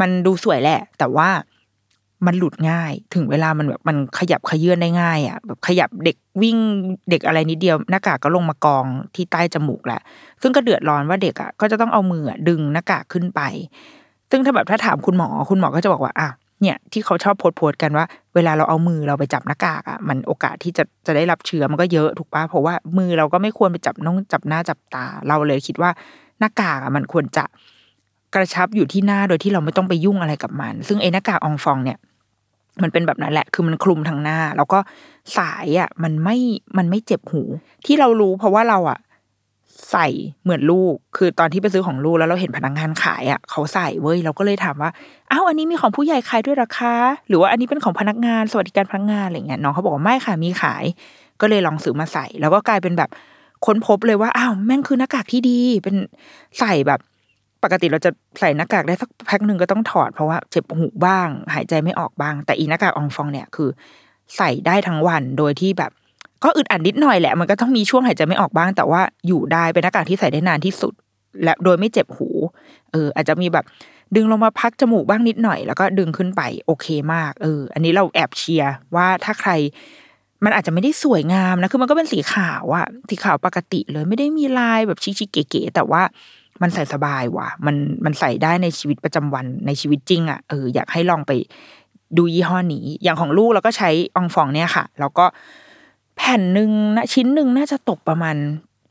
มันดูสวยแหละแต่ว่ามันหลุดง่ายถึงเวลามันแบบมันขยับขยื่นได้ง่ายอ่ะแบบขยับเด็กวิ่งเด็กอะไรนิดเดียวหน้ากากก็ลงมากองที่ใต้จมูกแหละซึ่งก็เดือดร้อนว่าเด็กอ่ะก็จะต้องเอามือดึงหน้ากากขึ้นไปซึ่งถ้าแบบถ้าถามคุณหมอคุณหมอก็จะบอกว่าอ่ะเนี่ยที่เขาชอบโพสต์กันว่าเวลาเราเอามือเราไปจับหน้ากากอ่ะมันโอกาสที่จะจะได้รับเชื้อมันก็เยอะถูกป่ะเพราะว่ามือเราก็ไม่ควรไปจับน้องจับหน้าจับตาเราเลยคิดว่าหน้ากากอ่ะมันควรจะกระชับอยู่ที่หน้าโดยที่เราไม่ต้องไปยุ่งอะไรกับมันซึ่งไอ้หน้ากากอองฟองเนี่ยมันเป็นแบบนั้นแหละคือมันคลุมทั้งหน้าแล้วก็สายอ่ะมันไม่มันไม่เจ็บหูที่เรารู้เพราะว่าเราอ่ะใส่เหมือนลูกคือตอนที่ไปซื้อของลูกแล้วเราเห็นพนักงานขายอ่ะเขาใส่เว้ยเราก็เลยถามว่าอ้าวอันนี้มีของผู้ใหญ่ขายด้วยหรอคะหรือว่าอันนี้เป็นของพนักงานสวัสดิการพนักงานอะไรเงี้ยน้องเขาบอกว่าไม่ค่ะมีขายก็เลยลองซื้อมาใส่แล้วก็กลายเป็นแบบค้นพบเลยว่าอ้าวแม่งคือหน้ากากที่ดีเป็นใส่แบบปกติเราจะใส่หน้ากากได้สักแพ็คนึงก็ต้องถอดเพราะว่าเจ็บหูบ้างหายใจไม่ออกบ้างแต่อีหน้ากากอองฟองเนี่ยคือใส่ได้ทั้งวันโดยที่แบบก็อึดอัดนิดหน่อยแหละมันก็ต้องมีช่วงหายใจไม่ออกบ้างแต่ว่าอยู่ได้เป็นหน้ากากที่ใส่ได้นานที่สุดและโดยไม่เจ็บหูเอออาจจะมีแบบดึงลงมาพักจมูกบ้างนิดหน่อยแล้วก็ดึงขึ้นไปโอเคมากเอออันนี้เราแอบเชียร์ว่าถ้าใครมันอาจจะไม่ได้สวยงามนะคือมันก็เป็นสีขาวอะสีขาวปกติเลยไม่ได้มีลายแบบชิคๆเก๋ๆแต่ว่ามันใส่สบายว่ะมันมันใส่ได้ในชีวิตประจำวันในชีวิตจริงอะเอออยากให้ลองไปดูยี่ห้อนี้อย่างของลูกเราก็ใช้อองฟองเนี่ยค่ะแล้วก็แผ่นหนึ่งนะชิ้นหนึ่งน่าจะตกประมาณ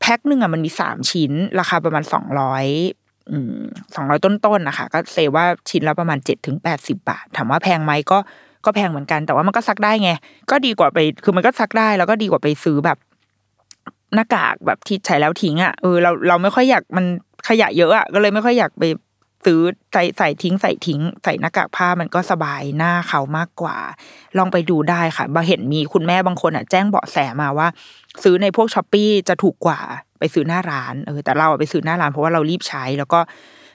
แพ็คหนึ่งอ่ะมันมีสามชิ้นราคาประมาณสองร้อยสองร้อยต้นๆนะคะก็เซว่าชิ้นละประมาณเจ็ดถึงแปดสิบบาทถามว่าแพงไหมก็ก็แพงเหมือนกันแต่ว่ามันก็ซักได้ไงก็ดีกว่าไปคือมันก็ซักได้แล้วก็ดีกว่าไปซื้อแบบหน้ากากแบบที่ใช้แล้วทิ้งอ่ะเออเราเราไม่ค่อยอยากมันขยะเยอะอ่ะก็เลยไม่ค่อยอยากไปซื้อใส่ใส่ทิ้งใส่ทิ้งใส่หน้ากากผ้ามันก็สบายหน้าเขามากกว่าลองไปดูได้ค่ะบางเห็นมีคุณแม่บางคนอ่ะแจ้งเบาะแสมาว่าซื้อในพวก Shopee จะถูกกว่าไปซื้อหน้าร้านเออแต่เราไปซื้อหน้าร้านเพราะว่าเรารีบใช้แล้วก็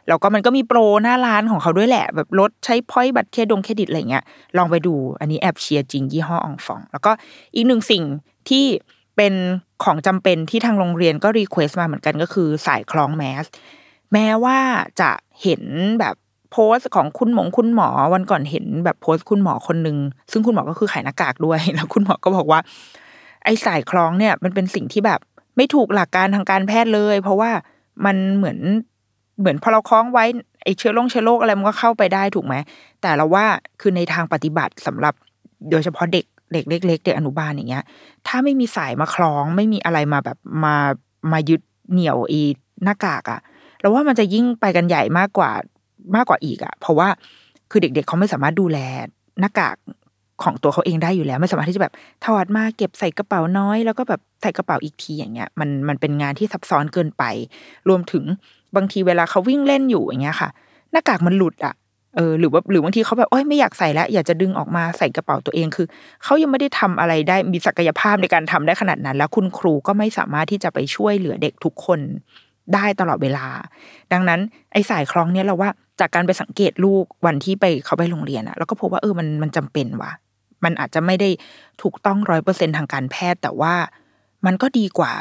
แล้วก็มันก็มีโปรหน้าร้านของเขาด้วยแหละแบบลดใช้พอยต์บัตรเครดิตเครดิตอะไรเงี้ยลองไปดูอันนี้แอบเชียร์จริงยี่ห้ออองฟองแล้วก็อีกหนึ่งสิ่งที่เป็นของจำเป็นที่ทางโรงเรียนก็รีเควสต์มาเหมือนกันก็คือสายคล้องแมสแม้ว่าจะเห็นแบบ โพสของคุณหมอคุณหมอวันก่อนเห็นแบบโพสคุณหมอคนนึงซึ่งคุณหมอก็คือขายหน้ากากด้วยแล้วคุณหมอก็บอกว่าไอ้สายคล้องเนี่ยมันเป็นสิ่งที่แบบไม่ถูกหลักการทางการแพทย์เลยเพราะว่ามันเหมือนเหมือนพอเราคล้องไว้ไอ้เชื้อโรคเชื้อโรคอะไรมันก็เข้าไปได้ถูกไหมแต่เราว่าคือในทางปฏิบัติสำหรับโดยเฉพาะเด็กเด็กเล็กๆเด็กอนุบาลอย่างเงี้ยถ้าไม่มีสายมาคล้องไม่มีอะไรมาแบบมามายึดเหนี่ยวอีหน้ากากอ่ะเราว่ามันจะยิ่งไปกันใหญ่มากกว่ามากกว่าอีกอ่ะเพราะว่าคือเด็กๆเขาไม่สามารถดูแลหน้ากากของตัวเขาเองได้อยู่แล้วไม่สามารถที่จะแบบถอดมาเก็บใส่กระเป๋าน้อยแล้วก็แบบใส่กระเป๋าอีกทีอย่างเงี้ยมันมันเป็นงานที่ซับซ้อนเกินไปรวมถึงบางทีเวลาเขาวิ่งเล่นอยู่อย่างเงี้ยค่ะหน้ากากมันหลุดอ่ะเออหรือว่าหรือบางทีเขาแบบโอ๊ยไม่อยากใส่แล้วอยากจะดึงออกมาใส่กระเป๋าตัวเองคือเขายังไม่ได้ทำอะไรได้มีศักยภาพในการทำได้ขนาดนั้นแล้วคุณครูก็ไม่สามารถที่จะไปช่วยเหลือเด็กทุกคนได้ตลอดเวลาดังนั้นไอ้สายคล้องเนี้ยเราว่าจากการไปสังเกตลูกวันที่ไปเขาไปโรงเรียนอะแล้วก็พบว่าเออมันมันจำเป็นว่ะมันอาจจะไม่ได้ถูกต้อง หนึ่งร้อยเปอร์เซ็นต์ ทางการแพทย์แต่ว่ามันก็ดีกว่า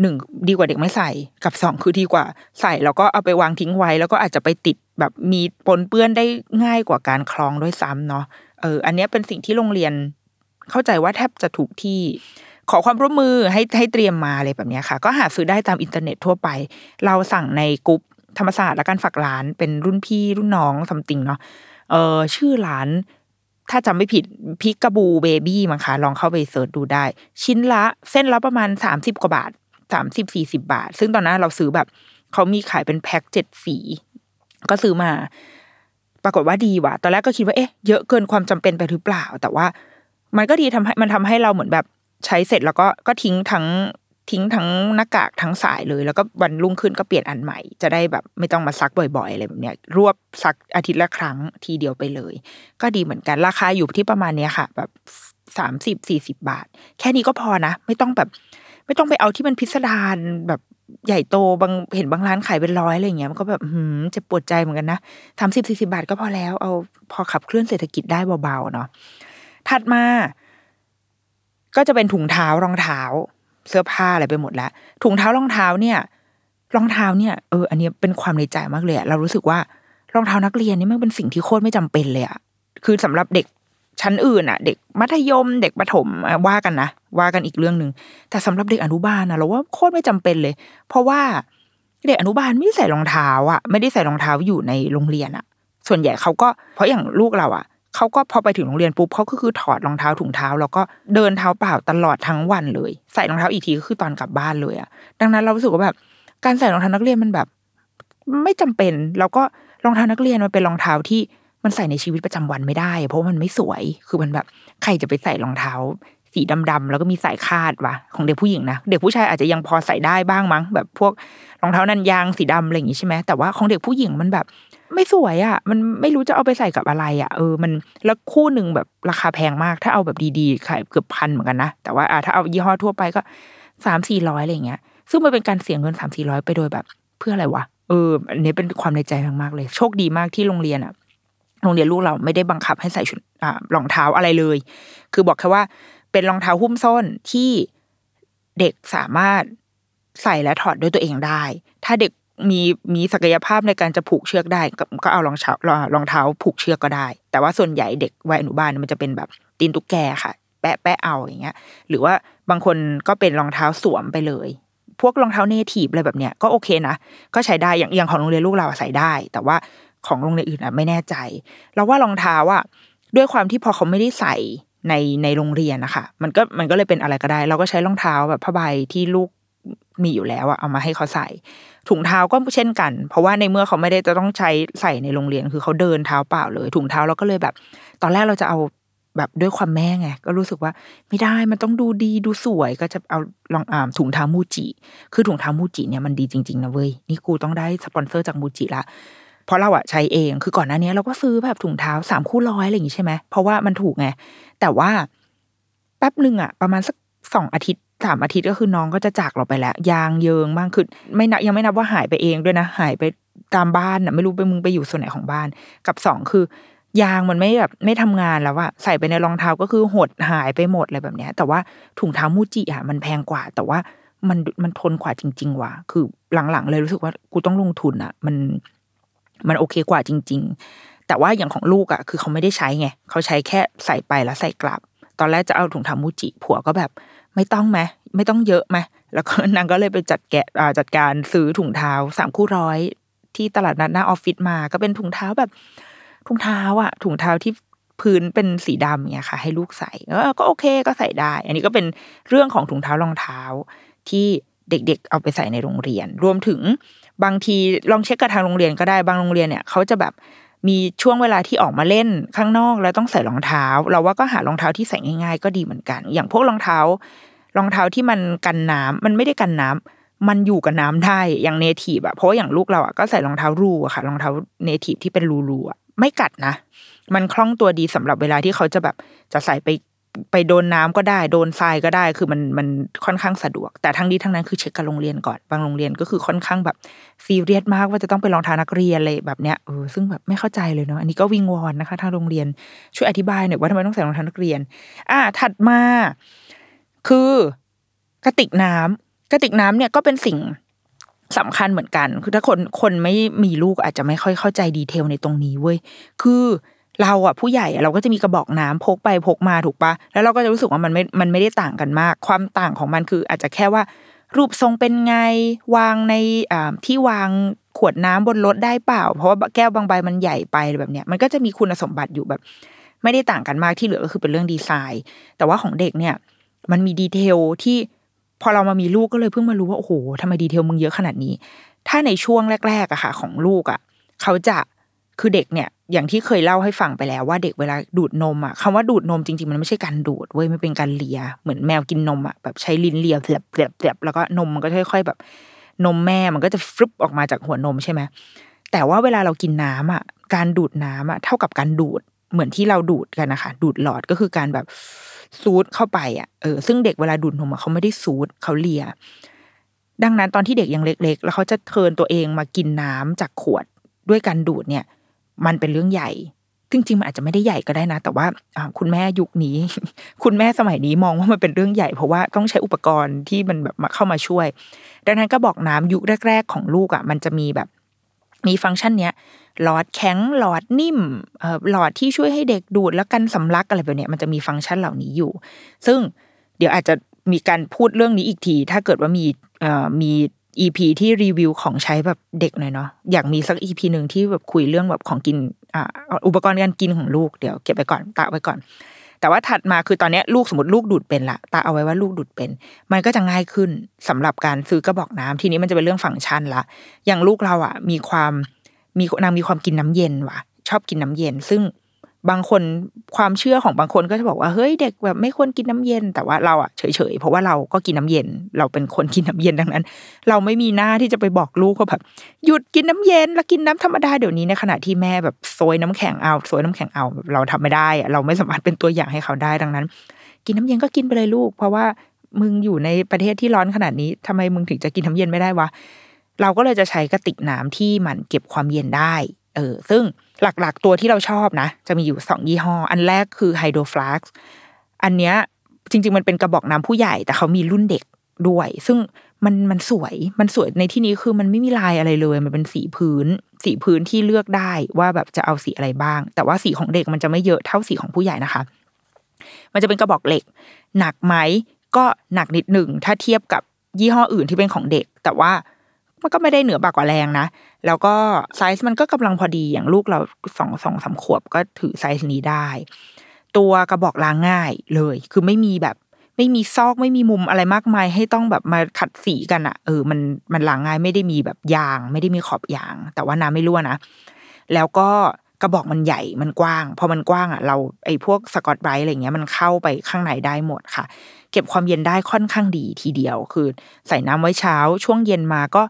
หนึ่งดีกว่าเด็กไม่ใส่กับสองคือดีกว่าใส่แล้วก็เอาไปวางทิ้งไว้แล้วก็อาจจะไปติดแบบมีปนเปื้อนได้ง่ายกว่าการคล้องด้วยซ้ำเนาะเอออันเนี้ยเป็นสิ่งที่โรงเรียนเข้าใจว่าแทบจะถูกที่ขอความร่วมมือให้ให้เตรียมมาอะไรแบบนี้ค่ะก็หาซื้อได้ตามอินเทอร์เน็ตทั่วไปเราสั่งในกลุ่มธรรมศาสตร์และการฝากร้านเป็นรุ่นพี่รุ่นน้องซัมติงเนาะเออชื่อร้านถ้าจำไม่ผิดพิกกะบูเบบี้มั้งคะลองเข้าไปเสิร์ชดูได้ชิ้นละเส้นละประมาณสามสิบกว่าบาท สามสิบถึงสี่สิบ บาทซึ่งตอนนั้นเราซื้อแบบเขามีขายเป็นแพ็คเจ็ดสีก็ซื้อมาปรากฏว่าดีว่ะตอนแรกก็คิดว่าเอ๊ะเยอะเกินความจำเป็นไปหรือเปล่าแต่ว่ามันก็ดีทำให้มันทำให้เราเหมือนแบบใช้เสร็จแล้วก็ก็ทิ้งทั้งทิ้งทั้งหน้ากากทั้งสายเลยแล้วก็วันรุ่งขึ้นก็เปลี่ยนอันใหม่จะได้แบบไม่ต้องมาซักบ่อยๆอะไรแบบเนี้ยรวบซักอาทิตย์ละครั้งทีเดียวไปเลยก็ดีเหมือนกันราคาอยู่ที่ประมาณเนี้ยค่ะแบบสามสิบสี่สิบบาทแค่นี้ก็พอนะไม่ต้องแบบไม่ต้องไปเอาที่มันพิสดารแบบใหญ่โตบางเห็นบางร้านขายเป็นร้อยอะไรอย่างเงี้ยมันก็แบบหืมเจ็บปวดใจเหมือนกันนะสามสิบสี่สิบบาทก็พอแล้วเอาพอขับเคลื่อนเศรษฐกิจได้เบาๆเนาะถัดมาก็จะเป็นถุงเท้ารองเท้าเสื้อผ้าอะไรไปหมดแล้วถุงเท้ารองเท้าเนี่ยรองเท้าเนี่ยเอออันนี้เป็นความในใจมากเลยเรารู้สึกว่ารองเท้านักเรียนนี่มันเป็นสิ่งที่โคตรไม่จำเป็นเลยอะคือสำหรับเด็กชั้นอื่นอะเด็กมัธยมเด็กประถมว่ากันนะว่ากันอีกเรื่องนึงแต่สำหรับเด็กอนุบาลนะเราว่าโคตรไม่จำเป็นเลยเพราะว่าเด็กอนุบาลไม่ได้ใส่รองเท้าอะไม่ได้ใส่รองเท้าอยู่ในโรงเรียนอะส่วนใหญ่เขาก็เพราะอย่างลูกเราอะเขาก็พอไปถึงโรงเรียนปุ๊บเขาก็คือถอดรองเท้าถุงเท้าแล้วก็เดินเท้าเปล่าตลอดทั้งวันเลยใส่รองเท้าอีกทีก็คือตอนกลับบ้านเลยอ่ะดังนั้นเรารู้สึกว่าแบบการใส่รองเท้านักเรียนมันแบบไม่จำเป็นแล้วก็รองเท้านักเรียนมันเป็นรองเท้าที่มันใส่ในชีวิตประจำวันไม่ได้เพราะมันไม่สวยคือมันแบบใครจะไปใส่รองเท้าสีดำๆแล้วก็มีสายคาดวะของเด็กผู้หญิงนะเด็กผู้ชายอาจจะยังพอใส่ได้บ้างมั้งแบบพวกรองเท้านันยางสีดำอะไรอย่างงี้ใช่ไหมแต่ว่าของเด็กผู้หญิงมันแบบไม่สวยอ่ะมันไม่รู้จะเอาไปใส่กับอะไรอ่ะเออมันแล้วคู่หนึ่งแบบราคาแพงมากถ้าเอาแบบดีๆขายเกือบพันเหมือนกันนะแต่ว่าถ้าเอายี่ห้อทั่วไปก็ สามถึงสี่ร้อย อะไรอย่างเงี้ยซึ่งมันเป็นการเสียเงิน สามถึงสี่ร้อย ไปโดยแบบเพื่ออะไรวะเอออันนี้เป็นความในใจมากๆเลยโชคดีมากที่โรงเรียนอ่ะโรงเรียนลูกเราไม่ได้บังคับให้ใส่ชุดอ่ารองเท้าอะไรเลยคือบอกแค่ว่าเป็นรองเท้าหุ้มส้นที่เด็กสามารถใส่และถอดด้วยตัวเองได้ถ้าเด็กมีมีศักยภาพในการจะผูกเชือกได้ก็เอารองเท้ารองเท้าผูกเชือกก็ได้แต่ว่าส่วนใหญ่เด็กวัยอนุบาลมันจะเป็นแบบตีนตุ๊กแกค่ะแปะแปะเอาอย่างเงี้ยหรือว่าบางคนก็เป็นรองเท้าสวมไปเลยพวกรองเท้า Native อะไรแบบเนี้ยก็โอเคนะก็ใช้ได้อย่างอย่างของโรงเรียนลูกเราใส่ได้แต่ว่าของโรงเรียนอื่นอ่ะไม่แน่ใจเราว่ารองเท้าอ่ะด้วยความที่พอเขาไม่ได้ใส่ในในโรงเรียนนะคะมันก็มันก็เลยเป็นอะไรก็ได้เราก็ใช้รองเท้าแบบผ้าใบที่ลูกมีอยู่แล้วอะเอามาให้เขาใส่ถุงเท้าก็เช่นกันเพราะว่าในเมื่อเขาไม่ได้จะต้องใช้ใส่ในโรงเรียนคือเขาเดินเท้าเปล่าเลยถุงเท้าเราก็เลยแบบตอนแรกเราจะเอาแบบด้วยความแม่ไงก็รู้สึกว่าไม่ได้มันต้องดูดีดูสวยก็จะเอาลองอ่าถุงเท้ามูจิคือถุงเท้ามูจิเนี่ยมันดีจริงๆนะเว้ยนี่กูต้องได้สปอนเซอร์จากมูจิละเพราะเราอะใช้เองคือก่อนหน้านี้เราก็ซื้อแบบถุงเท้าสามคู่ร้อยอะไรอย่างงี้ใช่ไหมเพราะว่ามันถูกไงแต่ว่าแป๊บนึงอะประมาณสักสองอาทิตย์สามอาทิตย์ก็คือน้องก็จะจากเราไปแล้วยางเยิงบ้างคือไม่นับยังไม่นับว่าหายไปเองด้วยนะหายไปตามบ้านน่ะไม่รู้ไปมึงไปอยู่ส่วนไหนของบ้านกับสองคือยางมันไม่แบบไม่ทำงานแล้วอะใส่ไปในรองเท้าก็คือหดหายไปหมดอะไรแบบเนี้ยแต่ว่าถุงเท้ามูจิอะมันแพงกว่าแต่ว่ามันมันทนกว่าจริงๆว่ะคือหลังๆเลยรู้สึกว่ากูต้องลงทุนอะมัน มันโอเคกว่าจริงๆแต่ว่าอย่างของลูกอ่ะคือเขาไม่ได้ใช้ไงเขาใช้แค่ใส่ไปแล้วใส่กลับตอนแรกจะเอาถุงทำมูจิผัวก็แบบไม่ต้องไหมไม่ต้องเยอะไหมแล้วก็นางก็เลยไปจัดแกะจัดการซื้อถุงเท้าสามคู่ร้อยที่ตลาดนัดหน้าออฟฟิศมาก็เป็นถุงเท้าแบบถุงเท้าอ่ะถุงเท้าที่พื้นเป็นสีดำเนี่ยค่ะให้ลูกใส่ก็โอเคก็ใส่ได้อันนี้ก็เป็นเรื่องของถุงเท้ารองเท้าที่เด็กๆเอาไปใส่ในโรงเรียนรวมถึงบางทีลองเช็คกับทางโรงเรียนก็ได้บางโรงเรียนเนี่ยเขาจะแบบมีช่วงเวลาที่ออกมาเล่นข้างนอกแล้วต้องใส่รองเท้าเราว่าก็หารองเท้าที่ใส่ง่ายๆก็ดีเหมือนกันอย่างพวกรองเท้ารองเท้าที่มันกันน้ำมันไม่ได้กันน้ำมันอยู่กับน้ำได้อย่าง Native อ่ะเพราะอย่างลูกเราอ่ะก็ใส่รองเท้ารูอ่ะค่ะรองเท้า Native ที่เป็นรูๆอ่ะไม่กัดนะมันคล่องตัวดีสำหรับเวลาที่เขาจะแบบจะใส่ไปไปโดนน้ำก็ได้โดนทรายก็ได้คือมันมันค่อนข้างสะดวกแต่ทั้งนี้ทั้งนั้นคือเช็คกับโรงเรียนก่อนบางโรงเรียนก็คือค่อนข้างแบบซีเรียสมากว่าจะต้องเป็นรองเท้านักเรียนอะไรแบบเนี้ยเออซึ่งแบบไม่เข้าใจเลยเนาะอันนี้ก็วิงวอนนะคะทางโรงเรียนช่วยอธิบายหน่อยว่าทำไมต้องใส่รองเท้านักเรียนอ่ะถัดมาคือกระติกน้ำกระติกน้ำเนี่ยก็เป็นสิ่งสำคัญเหมือนกันคือถ้าคนคนไม่มีลูกอาจจะไม่ค่อยเข้าใจดีเทลในตรงนี้เว้ยคือเราอ่ะผู้ใหญ่เราก็จะมีกระบอกน้ำพกไปพกมาถูกปะแล้วเราก็จะรู้สึกว่ามันไม่มันไม่ได้ต่างกันมากความต่างของมันคืออาจจะแค่ว่ารูปทรงเป็นไงวางในอ่าที่วางขวดน้ำบนรถได้เปล่าเพราะว่าแก้วบางใบมันใหญ่ไปแบบเนี้ยมันก็จะมีคุณสมบัติอยู่แบบไม่ได้ต่างกันมากที่เหลือก็คือเป็นเรื่องดีไซน์แต่ว่าของเด็กเนี่ยมันมีดีเทลที่พอเรามามีลูกก็เลยเพิ่งมารู้ว่าโอ้โหทำไมดีเทลมึงเยอะขนาดนี้ถ้าในช่วงแรกๆอะค่ะของลูกอะเขาจะคือเด็กเนี่ยอย่างที่เคยเล่าให้ฟังไปแล้วว่าเด็กเวลาดูดนมอะคำว่าดูดนมจริงๆมันไม่ใช่การดูดเว้ยมันเป็นการเลียเหมือนแมวกินนมอะแบบใช้ลิ้นเลียเสียบๆแล้วก็นมมันก็ค่อยๆแบบนมแม่มันก็จะฟลุปออกมาจากหัวนมใช่ไหมแต่ว่าเวลาเรากินน้ำอะการดูดน้ำอะเท่ากับการดูดเหมือนที่เราดูดกันนะคะดูดหลอดก็คือการแบบซูดเข้าไปอ่ะเออซึ่งเด็กเวลาดูดนมอ่ะเขาไม่ได้ซูดเขาเลียดังนั้นตอนที่เด็กยังเล็กๆแล้วเขาจะเทิร์นตัวเองมากินน้ำจากขวดด้วยการดูดเนี่ยมันเป็นเรื่องใหญ่ซึ่งจริงมันอาจจะไม่ได้ใหญ่ก็ได้นะแต่ว่าคุณแม่ยุคนี้ คุณแม่สมัยนี้มองว่ามันเป็นเรื่องใหญ่เพราะว่าต้องใช้อุปกรณ์ที่มันแบบเข้ามาช่วยดังนั้นก็บอกน้ำยุคแรกๆของลูกอ่ะมันจะมีแบบมีฟังก์ชันเนี้ยหลอดแข็งหลอดนิ่มเอ่อหลอดที่ช่วยให้เด็กดูดแล้วกันสำลักอะไรแบบเนี้ยมันจะมีฟังก์ชันเหล่านี้อยู่ซึ่งเดี๋ยวอาจจะมีการพูดเรื่องนี้อีกทีถ้าเกิดว่ามีเอ่อมี อี พี ที่รีวิวของใช้แบบเด็กหน่อยเนาะอยากมีสัก อี พี นึงที่แบบคุยเรื่องแบบของกินอ่าอุปกรณ์การกินของลูกเดี๋ยวเก็บไว้ก่อนตะไว้ก่อนแต่ว่าถัดมาคือตอนนี้ลูกสมมติลูกดูดเป็นละตาเอาไว้ว่าลูกดูดเป็นมันก็จะง่ายขึ้นสำหรับการซื้อกระบอกน้ำทีนี้มันจะเป็นเรื่องฟังก์ชันละอย่างลูกเราอ่ะมีความมีนางมีความกินน้ำเย็นว่ะชอบกินน้ำเย็นซึ่งบางคนความเชื่อของบางคนก็จะบอกว่าเฮ้ยเด็กแบบไม่ควรกินน้ำเย็นแต่ว่าเราอ่ะเฉยๆเพราะว่าเราก็กินน้ำเย็นเราเป็นคนกินน้ำเย็นดังนั้นเราไม่มีหน้าที่จะไปบอกลูกว่าแบบหยุดกินน้ำเย็นแล้วกินน้ำธรรมดาเดี๋ยวนี้ในขณะที่แม่แบบโซยน้ำแข็งเอาโซยน้ำแข็งเอาเราทำไม่ได้เราไม่สามารถเป็นตัวอย่างให้เขาได้ดังนั้นกินน้ำเย็นก็กินไปเลยลูกเพราะว่ามึงอยู่ในประเทศที่ร้อนขนาดนี้ทำไมมึงถึงจะกินน้ำเย็นไม่ได้วะเราก็เลยจะใช้กระติกน้ำที่มันเก็บความเย็นได้เออซึ่งหลักๆตัวที่เราชอบนะจะมีอยู่สองยี่ห้ออันแรกคือ Hydroflask อันเนี้ยจริงๆมันเป็นกระบอกน้ำผู้ใหญ่แต่เขามีรุ่นเด็กด้วยซึ่งมันมันสวยมันสวยในที่นี้คือมันไม่มีลายอะไรเลยมันเป็นสีพื้นสีพื้นที่เลือกได้ว่าแบบจะเอาสีอะไรบ้างแต่ว่าสีของเด็กมันจะไม่เยอะเท่าสีของผู้ใหญ่นะคะมันจะเป็นกระบอกเหล็กหนักไหมก็หนักนิดนึงถ้าเทียบกับยี่ห้ออื่นที่เป็นของเด็กแต่ว่ามันก็ไม่ได้เหนือบ่ากว่าแรงนะแล้วก็ไซส์มันก็กำลังพอดีอย่างลูกเราสองสองสามขวบก็ถือไซส์นี้ได้ตัวกระบอกล้างง่ายเลยคือไม่มีแบบไม่มีซอกไม่มีมุมอะไรมากมายให้ต้องแบบมาขัดสีกันอ่ะเออมันมันล้างง่ายไม่ได้มีแบบยางไม่ได้มีขอบยางแต่ว่าน้ำไม่รั่วนะแล้วก็กระบอกมันใหญ่มันกว้างพอมันกว้างอ่ะเราไอ้พวกสกอตไบรท์อะไรเงี้ยมันเข้าไปข้างในได้หมดค่ะเก็บความเย็นได้ค่อนข้างดีทีเดียวคือใส่น้ำไว้เช้าช่วงเย็นมาก็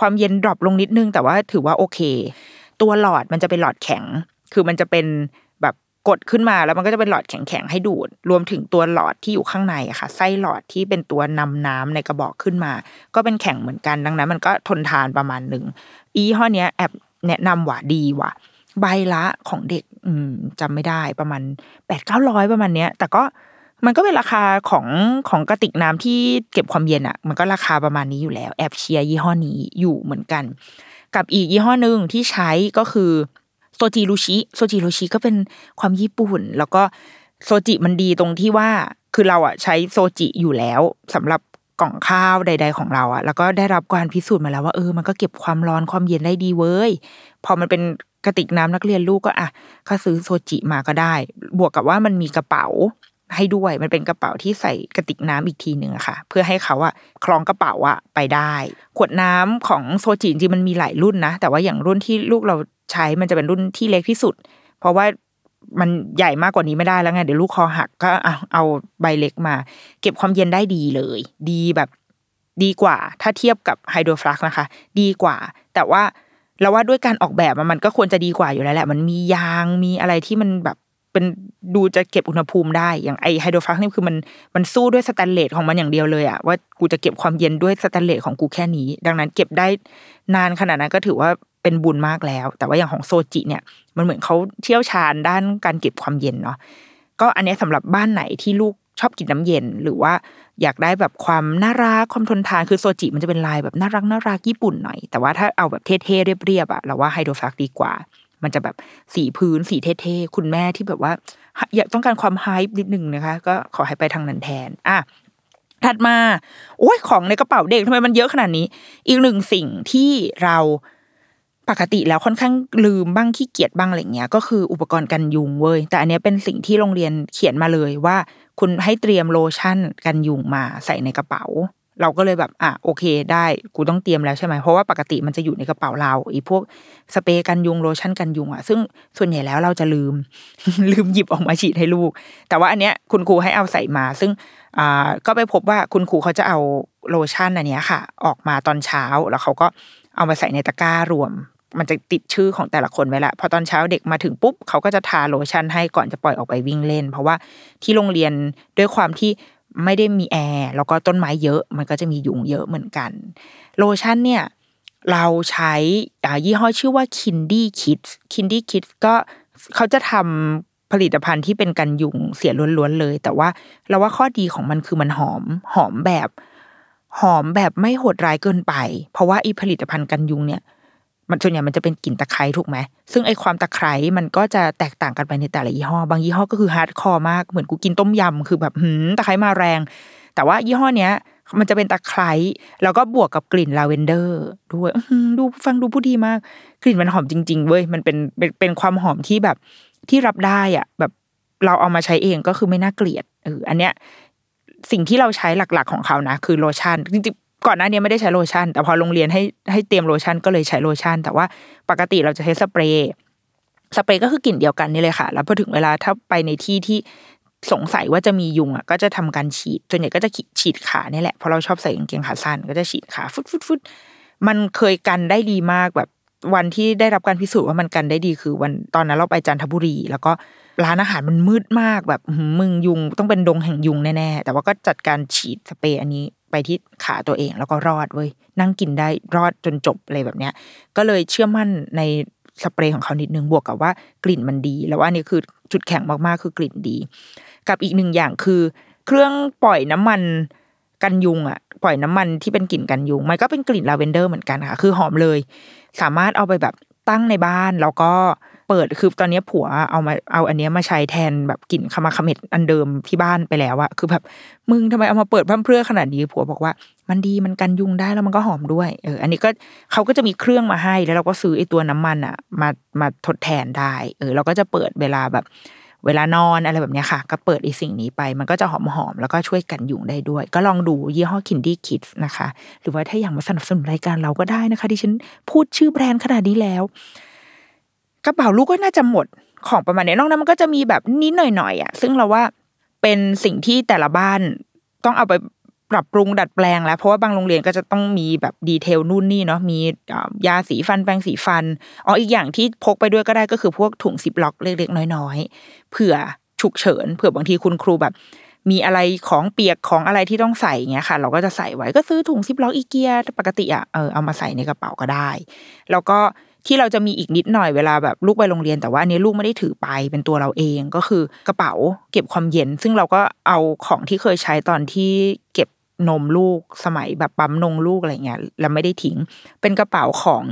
ความเย็นดรอปลงนิดนึงแต่ว่าถือว่าโอเคตัวหลอดมันจะเป็นหลอดแข็งคือมันจะเป็นแบบกดขึ้นมาแล้วมันก็จะเป็นหลอดแข็งๆให้ดูดรวมถึงตัวหลอดที่อยู่ข้างในอะค่ะไส้หลอดที่เป็นตัวนำน้ำในกระบอกขึ้นมาก็เป็นแข็งเหมือนกันดังนั้นมันก็ทนทานประมาณนึงอีห้อเนี้ยแอบแนะนำว่าดีว่ะใบละของเด็กอืมจำไม่ได้ประมาณ แปดถึงเก้าร้อย ประมาณเนี้ยแต่ก็มันก็เป็นราคาของของกระติกน้ำที่เก็บความเย็นอ่ะมันก็ราคาประมาณนี้อยู่แล้วแอบเชียร์ยี่ห้อนี้อยู่เหมือนกัน กับอีกยี่ห้อนึงที่ใช้ก็คือโซจิรุชิโซจิรุชิก็เป็นความญี่ปุ่นแล้วก็โซจิมันดีตรงที่ว่าคือเราอ่ะใช้โซจิอยู่แล้วสำหรับกล่องข้าวใดๆของเราอ่ะแล้วก็ได้รับการพิสูจน์มาแล้วว่าเออมันก็เก็บความร้อนความเย็นได้ดีเว้ยพอมันเป็นกระติกน้ำนักเรียนลูกก็อ่ะก็ซื้อโซจิมาก็ได้บวกกับว่ามันมีกระเป๋าให้ด้วยมันเป็นกระเป๋าที่ใส่กระติกน้ำอีกทีหนึ่งอะค่ะเพื่อให้เขาอะคล้องกระเป๋าอะไปได้ขวดน้ำของโซจิจริงมันมีหลายรุ่นนะแต่ว่าอย่างรุ่นที่ลูกเราใช้มันจะเป็นรุ่นที่เล็กที่สุดเพราะว่ามันใหญ่มากกว่านี้ไม่ได้แล้วไงเดี๋ยวลูกคอหักก็เอาเอาใบเล็กมาเก็บความเย็นได้ดีเลยดีแบบดีกว่าถ้าเทียบกับ Hydroflask นะคะดีกว่าแต่ว่าเราว่าด้วยการออกแบบมันก็ควรจะดีกว่าอยู่แล้วแหละมันมียางมีอะไรที่มันแบบเป็นดูจะเก็บอุณหภูมิได้อย่างไอไฮโดรฟลักซ์นี่คือมันมันสู้ด้วยสแตนเลสของมันอย่างเดียวเลยอะว่ากูจะเก็บความเย็นด้วยสแตนเลสของกูแค่นี้ดังนั้นเก็บได้นานขนาดนั้นก็ถือว่าเป็นบุญมากแล้วแต่ว่าอย่างของโซจิเนี่ยมันเหมือนเขาเชี่ยวชาญด้านการเก็บความเย็นเนาะก็อันนี้สำหรับบ้านไหนที่ลูกชอบกินน้ำเย็นหรือว่าอยากได้แบบความน่ารักความทนทานคือโซจิมันจะเป็นลายแบบน่ารักน่ารักญี่ปุ่นหน่อยแต่ว่าถ้าเอาแบบเท่ๆเรียบๆอะเราว่าไฮโดรฟลักซ์ดีกว่ามันจะแบบสีพื้นสีเท่ๆคุณแม่ที่แบบว่าอยากต้องการความไฮป์นิดนึงนะคะก็ขอให้ไปทางนั้นแทนอ่ะถัดมาโอ้ยของในกระเป๋าเด็กทำไมมันเยอะขนาดนี้อีกหนึ่งสิ่งที่เราปกติแล้วค่อนข้างลืมบ้างขี้เกียจบ้างอะไรเงี้ยก็คืออุปกรณ์กันยุงเว้ยแต่อันนี้เป็นสิ่งที่โรงเรียนเขียนมาเลยว่าคุณให้เตรียมโลชั่นกันยุงมาใส่ในกระเป๋าเราก็เลยแบบอ่ะโอเคได้กูต้องเตรียมแล้วใช่ไหมเพราะว่าปกติมันจะอยู่ในกระเป๋าเราไอ้พวกสเปรย์กันยุงโลชั่นกันยุงอ่ะซึ่งส่วนใหญ่แล้วเราจะลืม ลืมหยิบออกมาฉีดให้ลูกแต่ว่าอันเนี้ยคุณครูให้เอาใส่มาซึ่งอ่าก็ไปพบว่าคุณครูเขาจะเอาโลชั่นอันเนี้ยค่ะออกมาตอนเช้าแล้วเขาก็เอามาใส่ในตะกร้ารวมมันจะติดชื่อของแต่ละคนไว้ละพอตอนเช้าเด็กมาถึงปุ๊บเขาก็จะทาโลชั่นให้ก่อนจะปล่อยออกไปวิ่งเล่นเพราะว่าที่โรงเรียนด้วยความที่ไม่ได้มีแอร์แล้วก็ต้นไม้เยอะมันก็จะมียุงเยอะเหมือนกันโลชั่นเนี่ยเราใช้ยี่ห้อชื่อว่า Kindy Kids Kindy Kids ก็เขาจะทำผลิตภัณฑ์ที่เป็นกันยุงเสียล้วนๆเลยแต่ว่าเราว่าข้อดีของมันคือมันหอมหอมแบบหอมแบบไม่โหดร้ายเกินไปเพราะว่าไอ้ผลิตภัณฑ์กันยุงเนี่ยมันส่วนใหญ่มันจะเป็นกลิ่นตะไคร้ถูกไหมซึ่งไอ้ความตะไคร้มันก็จะแตกต่างกันไปในแต่ละยี่ห้อบางยี่ห้อก็คือฮาร์ดคอร์มากเหมือนกูกินต้มยำคือแบบหืมตะไคร้มาแรงแต่ว่ายี่ห้อเนี้ยมันจะเป็นตะไคร้แล้วก็บวกกับกลิ่นลาเวนเดอร์ด้วยดูฟังดูผู้ดีมากกลิ่นมันหอมจริงๆเว้ยมันเป็นเป็นความหอมที่แบบที่รับได้อ่ะแบบเราเอามาใช้เองก็คือไม่น่าเกลียดเอออันเนี้ยสิ่งที่เราใช้หลักๆของเขานะคือโลชั่นจริงก่อนหน้านี้ไม่ได้ใช้โลชั่นแต่พอโรงเรียนให้ให้เตรียมโลชั่นก็เลยใช้โลชั่นแต่ว่าปกติเราจะใช้สเปรย์สเปรย์ก็คือกลิ่นเดียวกันนี่เลยค่ะแล้วพอถึงเวลาถ้าไปในที่ที่สงสัยว่าจะมียุงอ่ะก็จะทำการฉีดส่วนใหญ่ก็จะฉีดขานี่แหละเพราะเราชอบใส่กางเกงขาสั้นก็จะฉีดขาฟุดฟุดฟุดมันเคยกันได้ดีมากแบบวันที่ได้รับการพิสูจน์ว่ามันกันได้ดีคือวันตอนนั้นเราไปจันทบุรีแล้วก็ร้านอาหารมันมืดมากแบบมึงยุงต้องเป็นดงแห่งยุงแน่ๆแต่ว่าก็จัดการฉีดสเปรย์อันนี้ไปที่ขาตัวเองแล้วก็รอดเว้ยนั่งกินได้รอดจนจบอะไรแบบเนี้ยก็เลยเชื่อมั่นในสเปรย์ของเขานิดนึงบวกกับว่ากลิ่นมันดีแล้วว่านี่คือจุดแข็งมากๆคือกลิ่นดีกับอีกหนึ่งอย่างคือเครื่องปล่อยน้ำมันกันยุงอ่ะปล่อยน้ำมันที่เป็นกลิ่นกันยุงมันก็เป็นกลิ่นลาเวนเดอร์เหมือนกันค่ะคือหอมเลยสามารถเอาไปแบบตั้งในบ้านแล้วก็เปิดคือตอนนี้ผัวเอามาเอาอันนี้มาใช้แทนแบบกลิ่นขมะเขม็ดอันเดิมที่บ้านไปแล้วอะคือแบบมึงทำไมเอามาเปิดพร่ำเพรื่อขนาดนี้ผัวบอกว่ามันดีมันกันยุงได้แล้วมันก็หอมด้วยเอออันนี้ก็เขาก็จะมีเครื่องมาให้แล้วเราก็ซื้อไอ้ตัวน้ำมันอะมามาทดแทนได้เออเราก็จะเปิดเวลาแบบเวลานอนอะไรแบบนี้ค่ะก็เปิดไอ้สิ่งนี้ไปมันก็จะหอมๆแล้วก็ช่วยกันยุงได้ด้วยก็ลองดูยี่ห้อ Kindy Kids นะคะหรือว่าถ้าอยากมาสนับสนุนรายการเราก็ได้นะคะดิฉันพูดชื่อแบรนด์ขนาดนี้แล้วกระเป๋าลูกก็น่าจะหมดของประมาณนี้นอกนั้นมันก็จะมีแบบนิดหน่อยๆอ่ะซึ่งเราว่าเป็นสิ่งที่แต่ละบ้านต้องเอาไปปรับปรุงดัดแปลงแล้วเพราะว่าบางโรงเรียนก็จะต้องมีแบบดีเทลนู่นนี่เนาะมียาสีฟันแปรงสีฟันอ๋ออีกอย่างที่พกไปด้วยก็ได้ก็คือพวกถุงซิปล็อกเล็กๆน้อยๆเผื่อฉุกเฉินเผื่อบางทีคุณครูแบบมีอะไรของเปียกของอะไรที่ต้องใส่เงี้ยค่ะเราก็จะใส่ไว้ก็ซื้อถุงซิปล็อกอีเกียปกติอ่ะเออเอามาใส่ในกระเป๋าก็ได้แล้วก็ที่เราจะมีอีกนิดหน่อยเวลาแบบลูกไปโรงเรียนแต่ว่าอันนี้ลูกไม่ได้ถือไปเป็นตัวเราเองก็คือกระเป๋าเก็บความเย็นซึ่งเราก็เอาของที่เคยใช้ตอนที่เก็บ นมลูกสมัยแบบปั๊มนมลูกอะไรเงี้ยแล้วไม่ได้ทิ้งเป็นกระเป๋าของ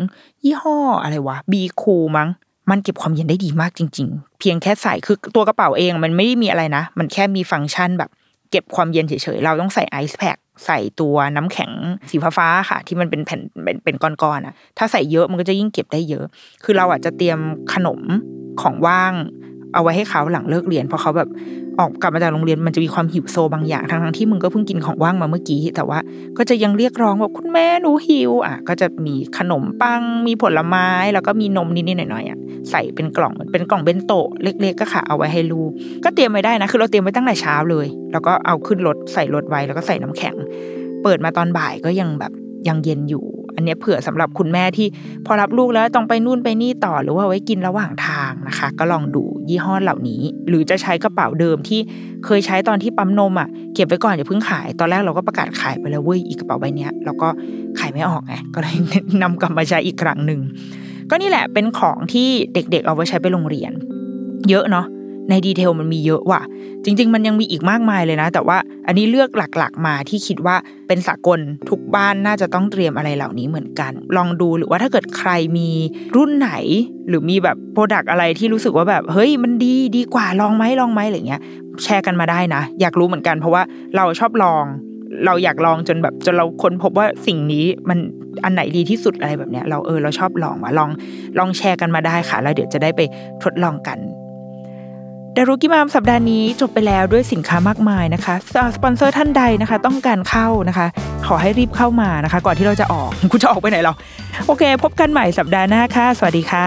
ยี่ห้ออะไรวะ Bieku มั้งมันเก็บความเย็นได้ดีมากจริงๆเพียงแค่ใส่คือตัวกระเป๋าเองมันไม่ได้มีอะไรนะมันแค่มีฟังก์ชันแบบเก็บความเย็นเฉยๆเราต้องใส่ไอซ์แพ็คใส่ตัวน้ำแข็งสีฟ้าๆค่ะที่มันเป็นแผ่นเป็นเป็นก้อนๆอ่ะถ้าใส่เยอะมันก็จะยิ่งเก็บได้เยอะคือเราอาจจะเตรียมขนมของว่างเอาไว้ให้เขาหลังเลิกเรียนเพราะเขาแบบออกกลับมาจากโรงเรียนมันจะมีความหิวโซบางอย่างทั้งๆที่มึงก็เพิ่งกินของว่างมาเมื่อกี้แต่ว่าก็จะยังเรียกร้องว่าคุณแม่หนูหิวอ่ะก็จะมีขนมปังมีผลไม้แล้วก็มีนมนิดๆหน่อยๆอ่ะใส่เป็นกล่องเป็นกล่องเบนโตะเล็กๆก็ค่ะเอาไว้ให้ลูกก็เตรียมไว้ได้นะคือเราเตรียมไว้ตั้งแต่เช้าเลยแล้วก็เอาขึ้นรถใส่รถไว้แล้วก็ใส่น้ำแข็งเปิดมาตอนบ่ายก็ยังแบบยังเย็นอยู่อันนี้เผื่อสำหรับคุณแม่ที่พอรับลูกแล้วต้องไปนู่นไปนี่ต่อหรือว่าไว้กินระหว่างทางนะคะก็ลองดูยี่ห้อเหล่านี้หรือจะใช้กระเป๋าเดิมที่เคยใช้ตอนที่ปั๊มนมอ่ะเก็บไว้ก่อนอย่าเพิ่งขายตอนแรกเราก็ประกาศขายไปแล้วเว้ยอีกกระเป๋าใบนี้แล้วก็ขายไม่ออกไงก็เลยนำกลับมาใช้อีกครั้งนึงก็นี่แหละเป็นของที่เด็กๆเอาไว้ใช้ไปโรงเรียนเยอะเนาะในดีเทลมันมีเยอะว่ะจริงๆมันยังมีอีกมากมายเลยนะแต่ว่าอันนี้เลือกหลักๆมาที่คิดว่าเป็นสากลทุกบ้านน่าจะต้องเตรียมอะไรเหล่านี้เหมือนกันลองดูหรือว่าถ้าเกิดใครมีรุ่นไหนหรือมีแบบโปรดักต์อะไรที่รู้สึกว่าแบบเฮ้ยมันดีดีกว่าลองไหมลองไหมอะไรเงี้ยแชร์กันมาได้นะอยากรู้เหมือนกันเพราะว่าเราชอบลองเราอยากลองจนแบบจนเราค้นพบว่าสิ่งนี้มันอันไหนดีที่สุดอะไรแบบเนี้ยเราเออเราชอบลองมาลองลองแชร์กันมาได้ค่ะแล้วเดี๋ยวจะได้ไปทดลองกันดารุกิมามสัปดาห์นี้จบไปแล้วด้วยสินค้ามากมายนะคะสปอนเซอร์ท่านใดนะคะต้องการเข้านะคะขอให้รีบเข้ามานะคะก่อนที่เราจะออกคุณจะออกไปไหนเราโอเคพบกันใหม่สัปดาห์หน้าค่ะสวัสดีค่ะ